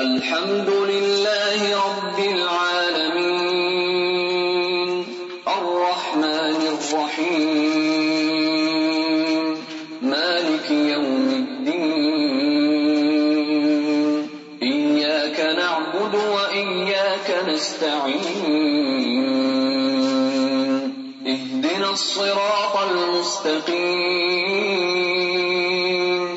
الحمد لله رب العالمين الرحمن الرحيم مالك يوم الدين إياك نعبد وإياك نستعين اهدنا الصراط المستقيم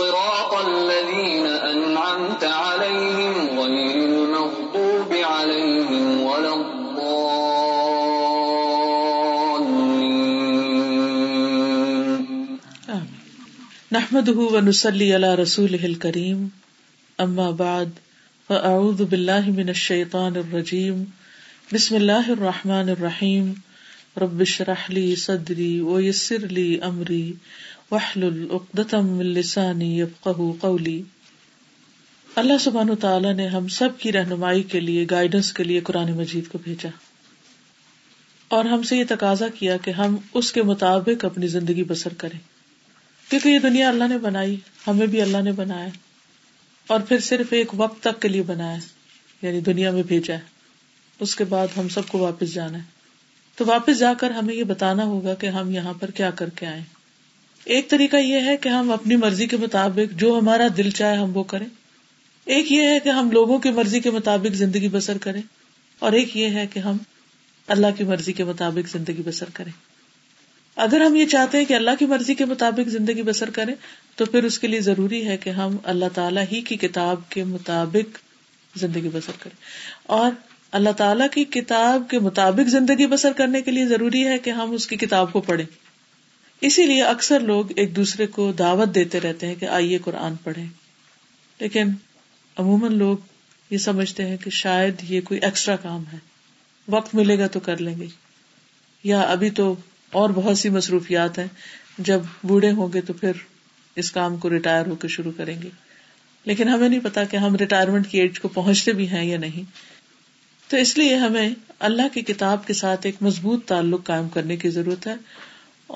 صراط الذين أنعمت عليهم غير المغضوب عليهم ولا الضالين نحمده ونصلي على رسوله الكريم أما بعد فأعوذ بالله من الشيطان الرجيم بسم الله الرحمن الرحيم رب اشرح لي صدري ويسر لي أمري واحلل عقدة من لساني يفقهوا قولي. اللہ سبحانہ تعالیٰ نے ہم سب کی رہنمائی کے لیے، گائیڈنس کے لیے قرآن مجید کو بھیجا اور ہم سے یہ تقاضا کیا کہ ہم اس کے مطابق اپنی زندگی بسر کریں، کیونکہ یہ دنیا اللہ نے بنائی، ہمیں بھی اللہ نے بنایا اور پھر صرف ایک وقت تک کے لیے بنایا، یعنی دنیا میں بھیجا ہے، اس کے بعد ہم سب کو واپس جانا ہے. تو واپس جا کر ہمیں یہ بتانا ہوگا کہ ہم یہاں پر کیا کر کے آئے. ایک طریقہ یہ ہے کہ ہم اپنی مرضی کے مطابق جو ہمارا دل چاہے ہم وہ کریں، ایک یہ ہے کہ ہم لوگوں کی مرضی کے مطابق زندگی بسر کریں، اور ایک یہ ہے کہ ہم اللہ کی مرضی کے مطابق زندگی بسر کریں. اگر ہم یہ چاہتے ہیں کہ اللہ کی مرضی کے مطابق زندگی بسر کریں تو پھر اس کے لیے ضروری ہے کہ ہم اللہ تعالیٰ ہی کی کتاب کے مطابق زندگی بسر کریں، اور اللہ تعالیٰ کی کتاب کے مطابق زندگی بسر کرنے کے لیے ضروری ہے کہ ہم اس کی کتاب کو پڑھیں. اسی لیے اکثر لوگ ایک دوسرے کو دعوت دیتے رہتے ہیں کہ آئیے قرآن پڑھیں، لیکن عموماً لوگ یہ سمجھتے ہیں کہ شاید یہ کوئی ایکسٹرا کام ہے، وقت ملے گا تو کر لیں گے، یا ابھی تو اور بہت سی مصروفیات ہیں، جب بوڑھے ہوں گے تو پھر اس کام کو ریٹائر ہو کے شروع کریں گے. لیکن ہمیں نہیں پتا کہ ہم ریٹائرمنٹ کی ایج کو پہنچتے بھی ہیں یا نہیں. تو اس لیے ہمیں اللہ کی کتاب کے ساتھ ایک مضبوط تعلق قائم کرنے کی ضرورت ہے،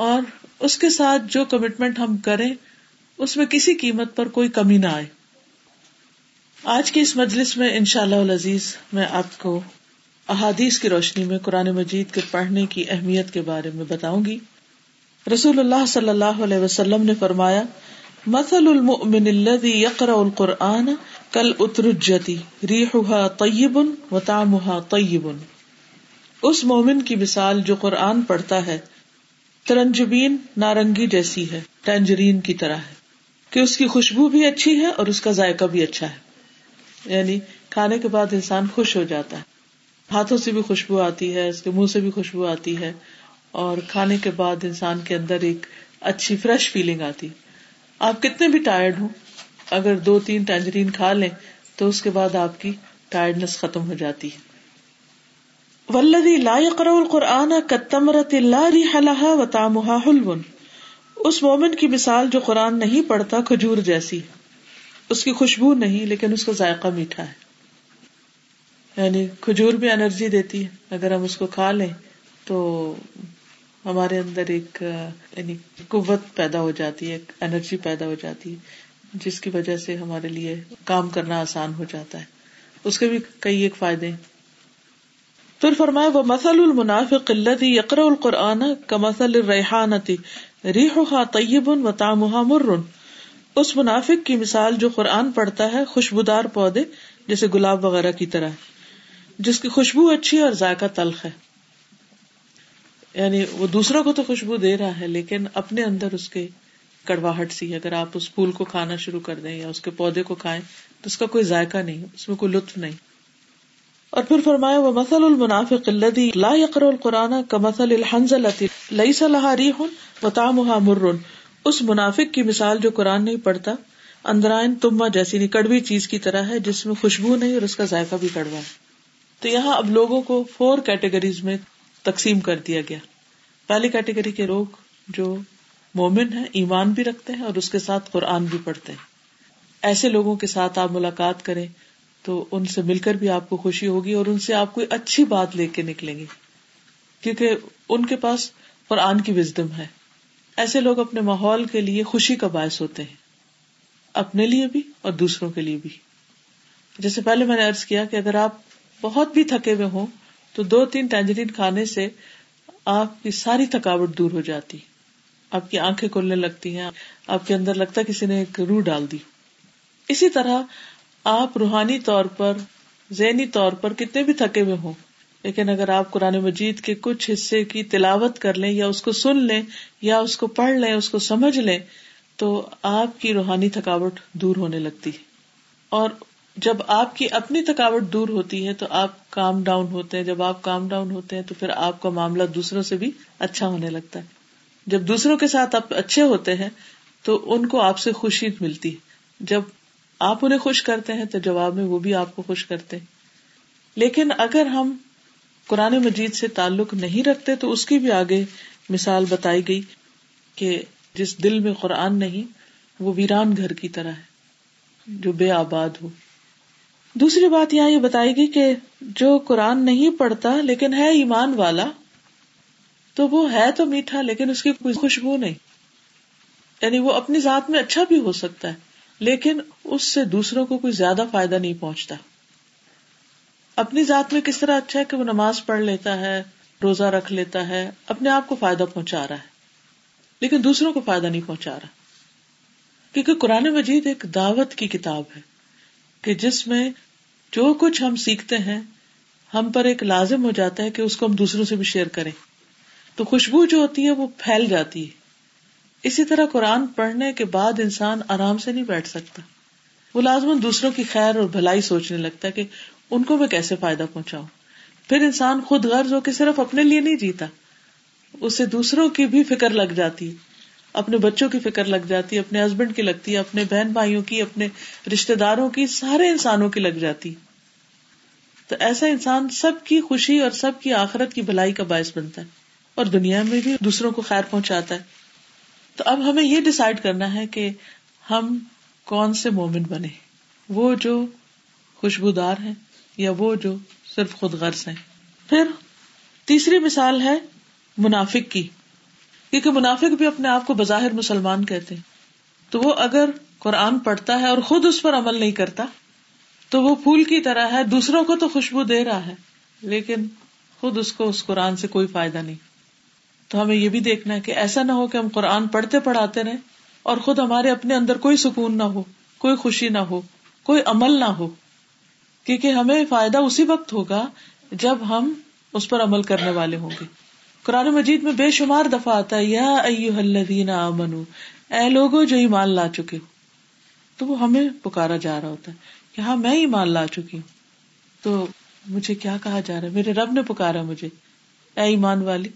اور اس کے ساتھ جو کمٹمنٹ ہم کریں اس میں کسی قیمت پر کوئی کمی نہ آئے. آج کی اس مجلس میں انشاءاللہ العزیز میں آپ کو احادیث کی روشنی میں قرآن مجید کے پڑھنے کی اہمیت کے بارے میں بتاؤں گی. رسول اللہ صلی اللہ علیہ وسلم نے فرمایا، مثل المؤمن الذی یقرأ القرآن کالاترجۃ ریحھا طیب وطعمھا طیب. اس مومن کی مثال جو قرآن پڑھتا ہے ترنجبین نارنگی جیسی ہے، ٹینجرین کی طرح ہے کہ اس کی خوشبو بھی اچھی ہے اور اس کا ذائقہ بھی اچھا ہے، یعنی کھانے کے بعد انسان خوش ہو جاتا ہے، ہاتھوں سے بھی خوشبو آتی ہے، اس کے منہ سے بھی خوشبو آتی ہے، اور کھانے کے بعد انسان کے اندر ایک اچھی فریش فیلنگ آتی ہے. آپ کتنے بھی ٹائرڈ ہوں، اگر 2-3 ٹینجرین کھا لیں تو اس کے بعد آپ کی ٹائرڈنس ختم ہو جاتی ہے. والذی لا یقرأ القرآن کالتمرۃ لا ریح لہا وطعمھا حلو. اس مومن کی مثال جو قرآن نہیں پڑھتا کھجور جیسی، اس کی خوشبو نہیں لیکن اس کا ذائقہ میٹھا ہے، یعنی کھجور بھی انرجی دیتی ہے، اگر ہم اس کو کھا لیں تو ہمارے اندر ایک یعنی قوت پیدا ہو جاتی ہے، ایک انرجی پیدا ہو جاتی ہے، جس کی وجہ سے ہمارے لیے کام کرنا آسان ہو جاتا ہے. اس کے بھی کئی ایک فائدے ہیں. تو فرمایا، وَمَثَلُ الْمُنَافِقِ الَّذِي يَقْرَأُ الْقُرْآنَ كَمَثَلِ الرَّيْحَانَةِ رِيحُهَا طَيِّبٌ وَطَعْمُهَا مُرٌّ. اس منافق کی مثال جو قرآن پڑھتا ہے خوشبودار پودے جیسے گلاب وغیرہ کی طرح، جس کی خوشبو اچھی اور ذائقہ تلخ ہے، یعنی وہ دوسروں کو تو خوشبو دے رہا ہے لیکن اپنے اندر اس کے کڑواہٹ سی ہے. اگر آپ اس پھول کو کھانا شروع کر دیں یا اس کے پودے کو کھائیں تو اس کا کوئی ذائقہ نہیں، اس میں کوئی لطف نہیں. اور پھر فرمایا، وَمَثَلُ الْمُنَافِقِ الَّذِي لَا يَقْرَأُ الْقُرْآنَ كَمَثَلِ الْحَنْظَلَةِ لَيْسَ لَهَا رِيحٌ وَطَعْمُهَا مُرٌّ. اس منافق کی مثال جو قرآن نہیں پڑھتا اندرائن تما جیسی کڑوی چیز کی طرح ہے، جس میں خوشبو نہیں اور اس کا ذائقہ بھی کڑوا ہے. تو یہاں اب لوگوں کو 4 کیٹیگریز میں تقسیم کر دیا گیا. پہلی کیٹیگری کے لوگ جو مومن ہیں، ایمان بھی رکھتے ہیں اور اس کے ساتھ قرآن بھی پڑھتے ہیں. ایسے لوگوں کے ساتھ آپ ملاقات کریں تو ان سے مل کر بھی آپ کو خوشی ہوگی اور ان سے آپ کوئی اچھی بات لے کے نکلیں گے، کیونکہ ان کے پاس قرآن کی وزڈم ہے. ایسے لوگ اپنے ماحول کے لیے خوشی کا باعث ہوتے ہیں، اپنے لیے بھی اور دوسروں کے لیے بھی. جیسے پہلے میں نے عرض کیا کہ اگر آپ بہت بھی تھکے ہوئے ہوں تو 2-3 ٹینجرین کھانے سے آپ کی ساری تھکاوٹ دور ہو جاتی، آپ کی آنکھیں کھلنے لگتی ہیں، آپ کے اندر لگتا ہے کسی نے ایک روح ڈال دی۔ اسی طرح آپ روحانی طور پر، ذہنی طور پر کتنے بھی تھکے ہوئے ہوں، لیکن اگر آپ قرآن مجید کے کچھ حصے کی تلاوت کر لیں یا اس کو سن لیں یا اس کو پڑھ لیں، اس کو سمجھ لیں، تو آپ کی روحانی تھکاوٹ دور ہونے لگتی ہے۔ اور جب آپ کی اپنی تھکاوٹ دور ہوتی ہے تو آپ کام ڈاؤن ہوتے ہیں، جب آپ کام ڈاؤن ہوتے ہیں تو پھر آپ کا معاملہ دوسروں سے بھی اچھا ہونے لگتا ہے۔ جب دوسروں کے ساتھ آپ اچھے ہوتے ہیں تو ان کو آپ سے خوشی ملتی ہے، جب آپ انہیں خوش کرتے ہیں تو جواب میں وہ بھی آپ کو خوش کرتے ہیں۔ لیکن اگر ہم قرآن مجید سے تعلق نہیں رکھتے تو اس کی بھی آگے مثال بتائی گئی کہ جس دل میں قرآن نہیں وہ ویران گھر کی طرح ہے جو بے آباد ہو۔ دوسری بات یہاں یہ بتائی گئی کہ جو قرآن نہیں پڑھتا لیکن ہے ایمان والا، تو وہ ہے تو میٹھا لیکن اس کی کوئی خوشبو نہیں، یعنی وہ اپنی ذات میں اچھا بھی ہو سکتا ہے لیکن اس سے دوسروں کو کوئی زیادہ فائدہ نہیں پہنچتا۔ اپنی ذات میں کس طرح اچھا ہے کہ وہ نماز پڑھ لیتا ہے، روزہ رکھ لیتا ہے، اپنے آپ کو فائدہ پہنچا رہا ہے لیکن دوسروں کو فائدہ نہیں پہنچا رہا، کیونکہ قرآن مجید ایک دعوت کی کتاب ہے کہ جس میں جو کچھ ہم سیکھتے ہیں ہم پر ایک لازم ہو جاتا ہے کہ اس کو ہم دوسروں سے بھی شیئر کریں، تو خوشبو جو ہوتی ہے وہ پھیل جاتی ہے۔ اسی طرح قرآن پڑھنے کے بعد انسان آرام سے نہیں بیٹھ سکتا، وہ لازماً دوسروں کی خیر اور بھلائی سوچنے لگتا ہے کہ ان کو میں کیسے فائدہ پہنچاؤں۔ پھر انسان خود غرض ہو کہ صرف اپنے لیے نہیں جیتا، اسے دوسروں کی بھی فکر لگ جاتی ہے، اپنے بچوں کی فکر لگ جاتی ہے، اپنے ہسبینڈ کی لگتی ہے، اپنے بہن بھائیوں کی، اپنے رشتے داروں کی، سارے انسانوں کی لگ جاتی۔ تو ایسا انسان سب کی خوشی اور سب کی آخرت کی بھلائی کا باعث بنتا ہے اور دنیا میں بھی دوسروں کو خیر پہنچاتا ہے۔ تو اب ہمیں یہ ڈیسائیڈ کرنا ہے کہ ہم کون سے مومن بنے، وہ جو خوشبودار ہیں یا وہ جو صرف خود غرض ہیں۔ پھر تیسری مثال ہے منافق کی، کیونکہ منافق بھی اپنے آپ کو بظاہر مسلمان کہتے ہیں، تو وہ اگر قرآن پڑھتا ہے اور خود اس پر عمل نہیں کرتا تو وہ پھول کی طرح ہے، دوسروں کو تو خوشبو دے رہا ہے لیکن خود اس کو اس قرآن سے کوئی فائدہ نہیں۔ تو ہمیں یہ بھی دیکھنا ہے کہ ایسا نہ ہو کہ ہم قرآن پڑھتے پڑھاتے رہیں اور خود ہمارے اپنے اندر کوئی سکون نہ ہو، کوئی خوشی نہ ہو، کوئی عمل نہ ہو، کیونکہ ہمیں فائدہ اسی وقت ہوگا جب ہم اس پر عمل کرنے والے ہوں گے۔ قرآن مجید میں بے شمار دفعہ آتا ہے یا ایھا الذین آمنوا، اے لوگو جو ایمان لا چکے ہو، تو وہ ہمیں پکارا جا رہا ہوتا ہے کہ ہاں میں ایمان لا چکی ہوں، تو مجھے کیا کہا جا رہا ہے؟ میرے رب نے پکارا مجھے، اے ایمان والی،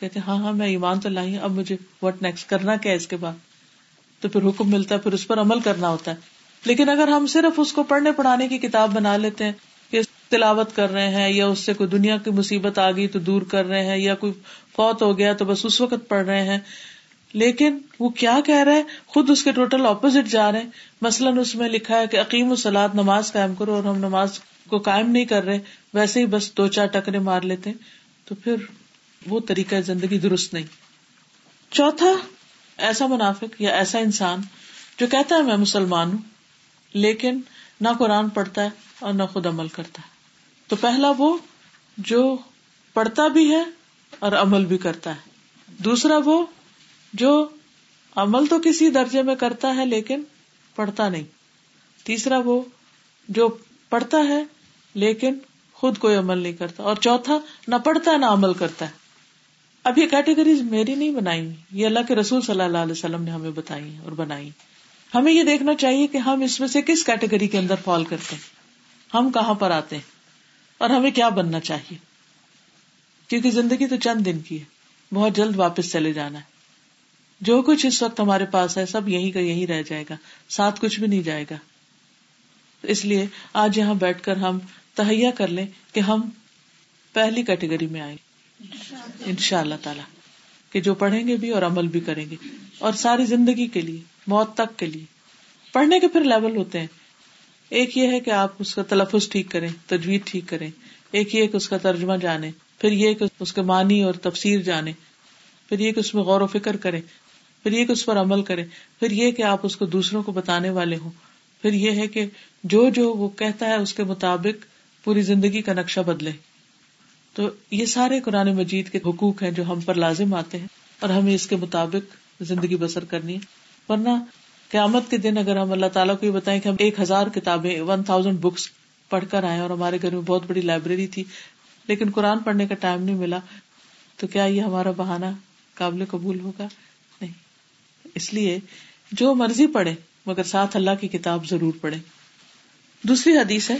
کہتے ہاں ہاں میں ایمان تو لائی ہوں، اب مجھے واٹ نیکسٹ، کرنا کیا ہے اس کے بعد؟ تو پھر حکم ملتا ہے، پھر اس پر عمل کرنا ہوتا ہے۔ لیکن اگر ہم صرف اس کو پڑھنے پڑھانے کی کتاب بنا لیتے ہیں کہ تلاوت کر رہے ہیں یا اس سے کوئی دنیا کی مصیبت آ گئی تو دور کر رہے ہیں یا کوئی فوت ہو گیا تو بس اس وقت پڑھ رہے ہیں، لیکن وہ کیا کہہ رہے ہیں، خود اس کے ٹوٹل اپوزٹ جا رہے ہیں۔ مثلاً اس میں لکھا ہے کہ اقیموا الصلاۃ، نماز قائم کرو، اور ہم نماز کو قائم نہیں کر رہے، ویسے ہی بس 2-4 ٹکرے مار لیتے ہیں، تو پھر وہ طریقہ زندگی درست نہیں۔ چوتھا ایسا منافق یا ایسا انسان جو کہتا ہے میں مسلمان ہوں لیکن نہ قرآن پڑھتا ہے اور نہ خود عمل کرتا ہے۔ تو پہلا وہ جو پڑھتا بھی ہے اور عمل بھی کرتا ہے، دوسرا وہ جو عمل تو کسی درجے میں کرتا ہے لیکن پڑھتا نہیں، تیسرا وہ جو پڑھتا ہے لیکن خود کوئی عمل نہیں کرتا، اور چوتھا نہ پڑھتا ہے نہ عمل کرتا ہے۔ اب یہ کیٹیگریز میری نہیں بنائی، یہ اللہ کے رسول صلی اللہ علیہ وسلم نے ہمیں بتائی اور بنائی۔ ہمیں یہ دیکھنا چاہیے کہ ہم اس میں سے کس کیٹیگری کے اندر فال کرتے ہیں، ہم کہاں پر آتے ہیں اور ہمیں کیا بننا چاہیے، کیونکہ زندگی تو چند دن کی ہے، بہت جلد واپس چلے جانا ہے۔ جو کچھ اس وقت ہمارے پاس ہے سب یہیں کا یہیں رہ جائے گا، ساتھ کچھ بھی نہیں جائے گا۔ اس لیے آج یہاں بیٹھ کر ہم تہیا کر لیں کہ ہم پہلی کیٹیگری میں آئیں ان شاء اللہ تعالیٰ، کہ جو پڑھیں گے بھی اور عمل بھی کریں گے، اور ساری زندگی کے لیے، موت تک کے لیے۔ پڑھنے کے پھر لیول ہوتے ہیں، ایک یہ ہے کہ آپ اس کا تلفظ ٹھیک کریں، تجوید ٹھیک کریں، ایک یہ کہ اس کا ترجمہ جانے، پھر یہ کہ اس کے معنی اور تفسیر جانے، پھر یہ کہ اس میں غور و فکر کریں، پھر یہ کہ اس پر عمل کریں، پھر یہ کہ آپ اس کو دوسروں کو بتانے والے ہوں، پھر یہ ہے کہ جو جو وہ کہتا ہے اس کے مطابق پوری زندگی کا نقشہ بدلے. تو یہ سارے قرآن مجید کے حقوق ہیں جو ہم پر لازم آتے ہیں اور ہمیں اس کے مطابق زندگی بسر کرنی ہے. ورنہ قیامت کے دن اگر ہم اللہ تعالیٰ کو یہ بتائیں کہ ہم 1000 کتابیں 1000 books پڑھ کر آئے اور ہمارے گھر میں بہت بڑی لائبریری تھی لیکن قرآن پڑھنے کا ٹائم نہیں ملا, تو کیا یہ ہمارا بہانہ قابل قبول ہوگا؟ نہیں. اس لیے جو مرضی پڑھے مگر ساتھ اللہ کی کتاب ضرور پڑھے. دوسری حدیث ہے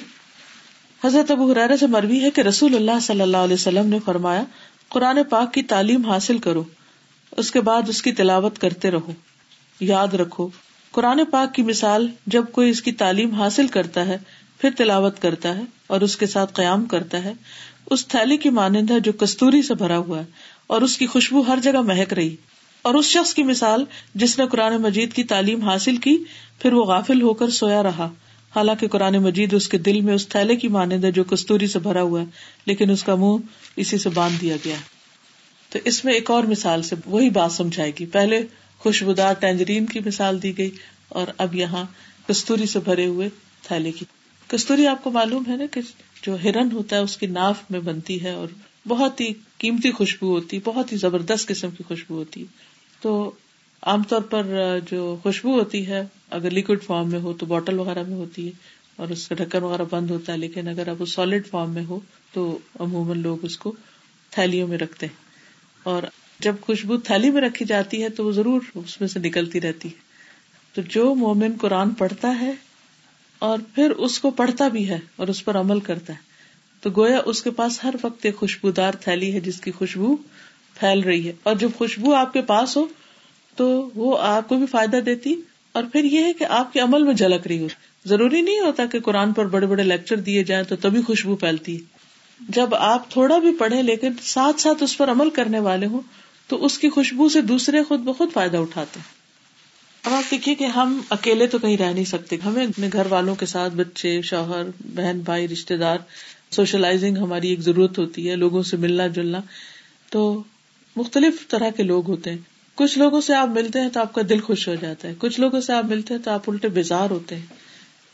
حضرت ابو ہریرہ سے مروی ہے کہ رسول اللہ صلی اللہ علیہ وسلم نے فرمایا, قرآن پاک کی تعلیم حاصل کرو, اس کے بعد اس کی تلاوت کرتے رہو. یاد رکھو, قرآن پاک کی مثال جب کوئی اس کی تعلیم حاصل کرتا ہے پھر تلاوت کرتا ہے اور اس کے ساتھ قیام کرتا ہے, اس تھیلی کی مانند ہے جو کستوری سے بھرا ہوا ہے اور اس کی خوشبو ہر جگہ مہک رہی. اور اس شخص کی مثال جس نے قرآن مجید کی تعلیم حاصل کی پھر وہ غافل ہو کر سویا رہا, حالانکہ قرآن مجید اس کے دل میں اس تھیلے کی مانند ہے جو کستوری سے بھرا ہوا ہے لیکن اس کا منہ اسی سے باندھ دیا گیا. تو اس میں ایک اور مثال سے وہی بات سمجھائے گی. پہلے خوشبودار ٹینجرین کی مثال دی گئی اور اب یہاں کستوری سے بھرے ہوئے تھیلے کی. کستوری آپ کو معلوم ہے نا کہ جو ہرن ہوتا ہے اس کی ناف میں بنتی ہے اور بہت ہی قیمتی خوشبو ہوتی, بہت ہی زبردست قسم کی خوشبو ہوتی. تو عام طور پر جو خوشبو ہوتی ہے اگر لیکوڈ فارم میں ہو تو بوٹل وغیرہ میں ہوتی ہے اور اس کا ڈھکن وغیرہ بند ہوتا ہے, لیکن اگر اب وہ سالڈ فارم میں ہو تو عموماً لوگ اس کو تھیلیوں میں رکھتے ہیں. اور جب خوشبو تھیلی میں رکھی جاتی ہے تو وہ ضرور اس میں سے نکلتی رہتی ہے. تو جو مومن قرآن پڑھتا ہے اور پھر اس کو پڑھتا بھی ہے اور اس پر عمل کرتا ہے تو گویا اس کے پاس ہر وقت ایک خوشبودار تھیلی ہے جس کی خوشبو پھیل رہی ہے. اور جب خوشبو آپ کے پاس ہو تو وہ آپ کو بھی فائدہ دیتی اور پھر یہ ہے کہ آپ کے عمل میں جھلک رہی ہو. ضروری نہیں ہوتا کہ قرآن پر بڑے بڑے لیکچر دیے جائیں تو تبھی خوشبو پھیلتی ہے. جب آپ تھوڑا بھی پڑھیں لیکن ساتھ ساتھ اس پر عمل کرنے والے ہوں تو اس کی خوشبو سے دوسرے خود بخود فائدہ اٹھاتے ہیں. اب آپ دیکھیے کہ ہم اکیلے تو کہیں رہ نہیں سکتے, ہمیں اپنے گھر والوں کے ساتھ, بچے, شوہر, بہن بھائی, رشتے دار, سوشلائزنگ ہماری ایک ضرورت ہوتی ہے, لوگوں سے ملنا جلنا. تو مختلف طرح کے لوگ ہوتے ہیں. کچھ لوگوں سے آپ ملتے ہیں تو آپ کا دل خوش ہو جاتا ہے, کچھ لوگوں سے آپ ملتے ہیں تو آپ الٹے بیزار ہوتے ہیں,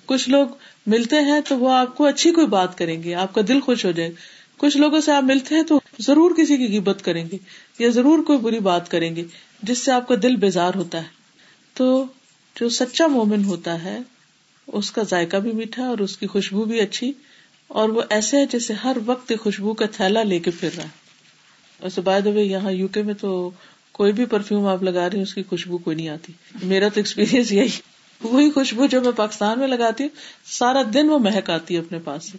کچھ لوگ ملتے ہیں تو وہ آپ کو اچھی کوئی بات کریں گے, آپ کا دل خوش ہو جائے. کچھ لوگوں سے آپ ملتے ہیں تو ضرور کسی کی غیبت کریں گے یا ضرور کوئی بری بات کریں گے جس سے آپ کا دل بیزار ہوتا ہے. تو جو سچا مومن ہوتا ہے اس کا ذائقہ بھی میٹھا اور اس کی خوشبو بھی اچھی, اور وہ ایسے ہے جیسے ہر وقت خوشبو کا تھیلا لے کے پھر رہا ہے. اور بائی دی وے یہاں یو کے میں تو کوئی بھی پرفیوم آپ لگا رہی ہیں اس کی خوشبو کوئی نہیں آتی. میرا تو ایکسپیرئنس یہی, وہی خوشبو جو میں پاکستان میں لگاتی ہوں سارا دن وہ مہک آتی ہے اپنے پاس سے.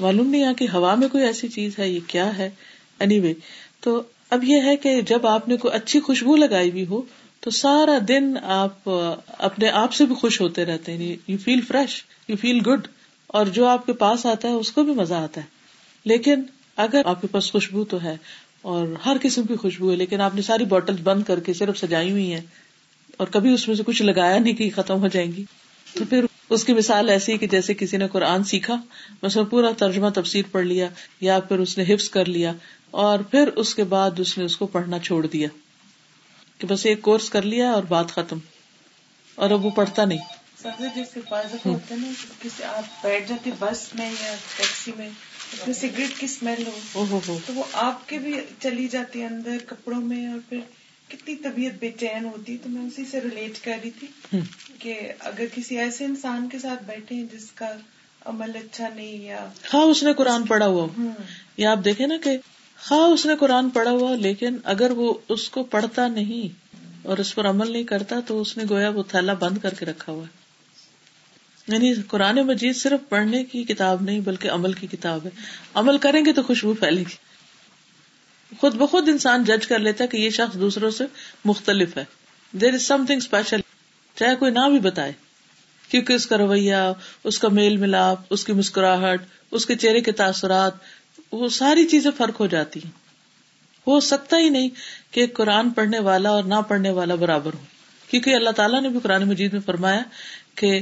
معلوم نہیں یہاں کی ہوا میں کوئی ایسی چیز ہے, یہ کیا ہے. Anyway, تو اب یہ ہے کہ جب آپ نے کوئی اچھی خوشبو لگائی ہوئی ہو تو سارا دن آپ اپنے آپ سے بھی خوش ہوتے رہتے ہیں. You feel fresh, you feel good, اور جو آپ کے پاس آتا ہے اس کو بھی مزہ آتا ہے. لیکن اگر آپ کے پاس خوشبو تو ہے اور ہر قسم کی خوشبو ہے لیکن آپ نے ساری بوٹل بند کر کے صرف سجائی ہوئی ہیں اور کبھی اس میں سے کچھ لگایا نہیں کہ ختم ہو جائیں گی, تو پھر اس کی مثال ایسی ہے کہ جیسے کسی نے قرآن سیکھا, مثلا پورا ترجمہ تفسیر پڑھ لیا یا پھر اس نے حفظ کر لیا اور پھر اس کے بعد اس نے اس کو پڑھنا چھوڑ دیا کہ بس ایک کورس کر لیا اور بات ختم, اور اب وہ پڑھتا نہیں. سبزی جس کے پاس ہوتا ہے نا, آپ بیٹھ جاتے بس میں یا ٹیکسی میں, سگریٹ کی اسمیل ہو تو وہ آپ کے بھی چلی جاتی ہے اندر کپڑوں میں, اور پھر کتنی طبیعت بے چین ہوتی. تو میں اسی سے ریلیٹ کر رہی تھی کہ اگر کسی ایسے انسان کے ساتھ بیٹھے ہیں جس کا عمل اچھا نہیں, یا ہاں اس نے قرآن پڑھا ہوا, یا آپ دیکھیں نا کہ ہاں اس نے قرآن پڑھا ہوا لیکن اگر وہ اس کو پڑھتا نہیں اور اس پر عمل نہیں کرتا تو اس نے گویا وہ تھیلا بند کر کے رکھا ہوا ہے. یعنی قرآن مجید صرف پڑھنے کی کتاب نہیں بلکہ عمل کی کتاب ہے. عمل کریں گے تو خوشبو پھیلے گی. خود بخود انسان جج کر لیتا ہے کہ یہ شخص دوسروں سے مختلف ہے, دیر از سم تھنگ اسپیشل, چاہے کوئی نہ بھی بتائے, کیونکہ اس کا رویہ, اس کا میل ملاپ, اس کی مسکراہٹ, اس کے چہرے کے تاثرات, وہ ساری چیزیں فرق ہو جاتی ہیں. ہو سکتا ہی نہیں کہ قرآن پڑھنے والا اور نہ پڑھنے والا برابر ہو, کیونکہ اللہ تعالیٰ نے بھی قرآن مجید میں فرمایا کہ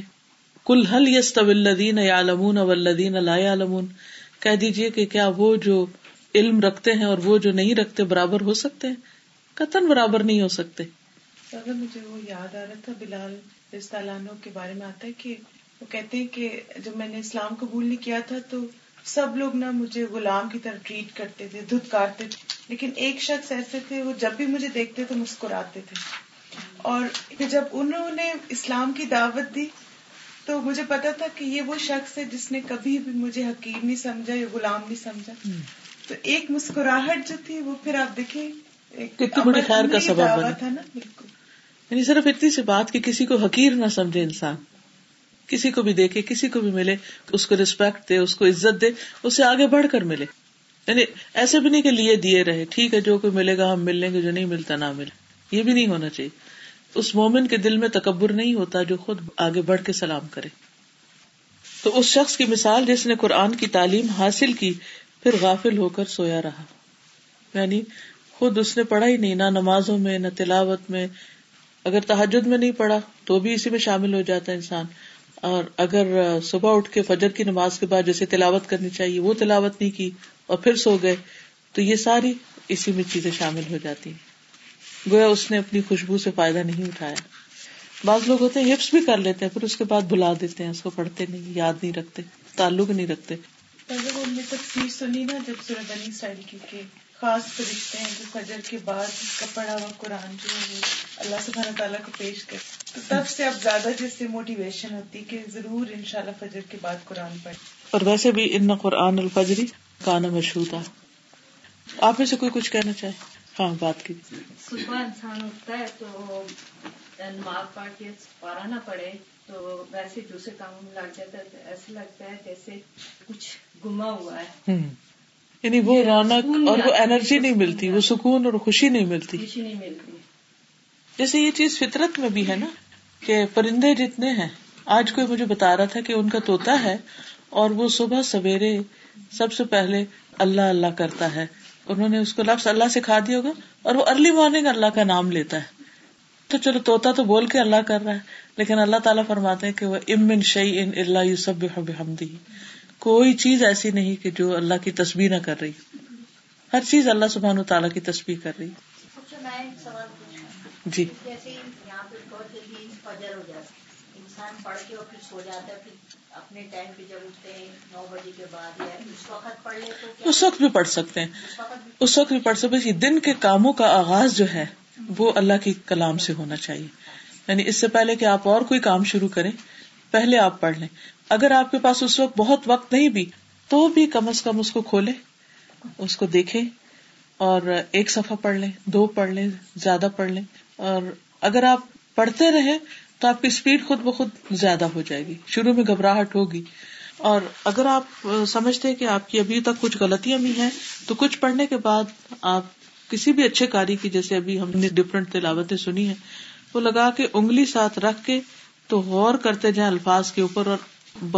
قل هل يستوي الذين يعلمون والذين لا يعلمون, کہہ دیجئے کہ کیا وہ جو علم رکھتے ہیں اور وہ جو نہیں رکھتے برابر ہو سکتے ہیں؟ قطعاً برابر نہیں ہو سکتے. مجھے وہ یاد آ رہا تھا, بلال رضی اللہ عنہ کے بارے میں آتا ہے کہ وہ کہتے ہیں کہ جب میں نے اسلام قبول نہیں کیا تھا تو سب لوگ نا مجھے غلام کی طرح ٹریٹ کرتے تھے، دھتکارتے تھے، لیکن ایک شخص ایسے تھے وہ جب بھی مجھے دیکھتے تو مسکراتے تھے. اور جب انہوں نے اسلام کی دعوت دی تو مجھے پتا تھا کہ یہ وہ شخص ہے جس نے کبھی بھی مجھے حقیر نہیں سمجھا یا غلام نہیں سمجھا. تو ایک مسکراہٹ جو تھی وہ پھر آپ دیکھیں کتنی بڑی خیر کا سبب تھا نا. بالکل، یعنی صرف اتنی سی بات کہ کسی کو حقیر نہ سمجھے انسان، کسی کو بھی دیکھے، کسی کو بھی ملے، اس کو ریسپیکٹ دے، اس کو عزت دے، اس سے آگے بڑھ کر ملے. یعنی ایسے بھی نہیں کہ لیے دیے رہے، ٹھیک ہے جو کوئی ملے گا ہم مل لیں گے، جو نہیں ملتا نہ ملے، یہ بھی نہیں ہونا چاہیے. اس مومن کے دل میں تکبر نہیں ہوتا جو خود آگے بڑھ کے سلام کرے. تو اس شخص کی مثال جس نے قرآن کی تعلیم حاصل کی پھر غافل ہو کر سویا رہا، یعنی خود اس نے پڑھا ہی نہیں، نہ نمازوں میں نہ تلاوت میں. اگر تہجد میں نہیں پڑھا تو بھی اسی میں شامل ہو جاتا ہے انسان، اور اگر صبح اٹھ کے فجر کی نماز کے بعد جیسے تلاوت کرنی چاہیے وہ تلاوت نہیں کی اور پھر سو گئے، تو یہ ساری اسی میں چیزیں شامل ہو جاتی ہیں. گویا اس نے اپنی خوشبو سے فائدہ نہیں اٹھایا. بعض لوگ ہوتے ہیں حفظ بھی کر لیتے ہیں پھر اس کے بعد بھلا دیتے ہیں، اس کو پڑھتے نہیں، یاد نہیں رکھتے، تعلق نہیں رکھتے. جب ہم نے تفسیر سنی نا، جب سورۃ بنی اسرائیل کی خاص فرشتے ہیں جو فجر کے بعد کا پڑھا ہوا قرآن جو ہے اللہ سبحانہ تعالیٰ کو پیش کرتے، تو تب سے اب زیادہ جس سے موٹیویشن ہوتی کہ ضرور انشاءاللہ فجر کے بعد قرآن پڑھیں. اور ویسے بھی ان قرآن الفجر کان مشہودا. آپ میں سے کوئی کچھ کہنا چاہے؟ ہاں بات کی. صبح انسان اٹھتا ہے تو نماز پڑھ کے پارا نہ پڑے تو ویسے دوسرے کاموں میں لگ جاتا ہے، ایسے لگتا ہے جیسے کچھ گما ہوا ہے، یعنی وہ رونق اور وہ انرجی نہیں ملتی، وہ سکون اور خوشی نہیں ملتی. جیسے یہ چیز فطرت میں بھی ہے نا کہ پرندے جتنے ہیں، آج کوئی مجھے بتا رہا تھا کہ ان کا طوطا ہے اور وہ صبح سویرے سب سے پہلے اللہ اللہ کرتا ہے، انہوں نے اس کو لفظ اللہ سکھا دیا ہوگا اور وہ ارلی مارننگ اللہ کا نام لیتا ہے. تو چلو طوطا تو بول کے اللہ کر رہا ہے، لیکن اللہ تعالیٰ فرماتے ہیں کہ وَإِن مِّن شَيْءٍ إِلَّا يُسَبِّحُ بِحَمْدِهِ، کوئی چیز ایسی نہیں کہ جو اللہ کی تسبیح نہ کر رہی، ہر چیز اللہ سبحانہ تعالیٰ کی تسبیح کر رہی. میں ایک سوال پوچھوں جی، جیسے یہاں پہ بہت جلدی فجر ہو جاتا ہے، انسان پڑھ کے اور پھر سو جاتا ہے، پھر اپنے ٹائم پہ جب اٹھتے ہیں 9 بجے کے بعد یا اس وقت پڑھ لے تو اس وقت بھی پڑھ سکتے ہیں، اس وقت بھی پڑھ سکتے. دن کے کاموں کا آغاز جو ہے وہ اللہ کی کلام سے ہونا چاہیے، یعنی اس سے پہلے کہ آپ اور کوئی کام شروع کریں پہلے آپ پڑھ لیں. اگر آپ کے پاس اس وقت بہت وقت نہیں بھی تو بھی کم از کم اس کو کھولیں، اس کو دیکھیں اور ایک صفحہ پڑھ لیں، 2 پڑھ لیں، زیادہ پڑھ لیں. اور اگر آپ پڑھتے رہیں تو آپ کی سپیڈ خود بخود زیادہ ہو جائے گی، شروع میں گھبراہٹ ہوگی. اور اگر آپ سمجھتے ہیں کہ آپ کی ابھی تک کچھ غلطیاں بھی ہیں تو کچھ پڑھنے کے بعد آپ کسی بھی اچھے قاری کی، جیسے ابھی ہم نے ڈفرینٹ تلاوتیں سنی ہیں، وہ لگا کے انگلی ساتھ رکھ کے تو غور کرتے جائیں الفاظ کے اوپر، اور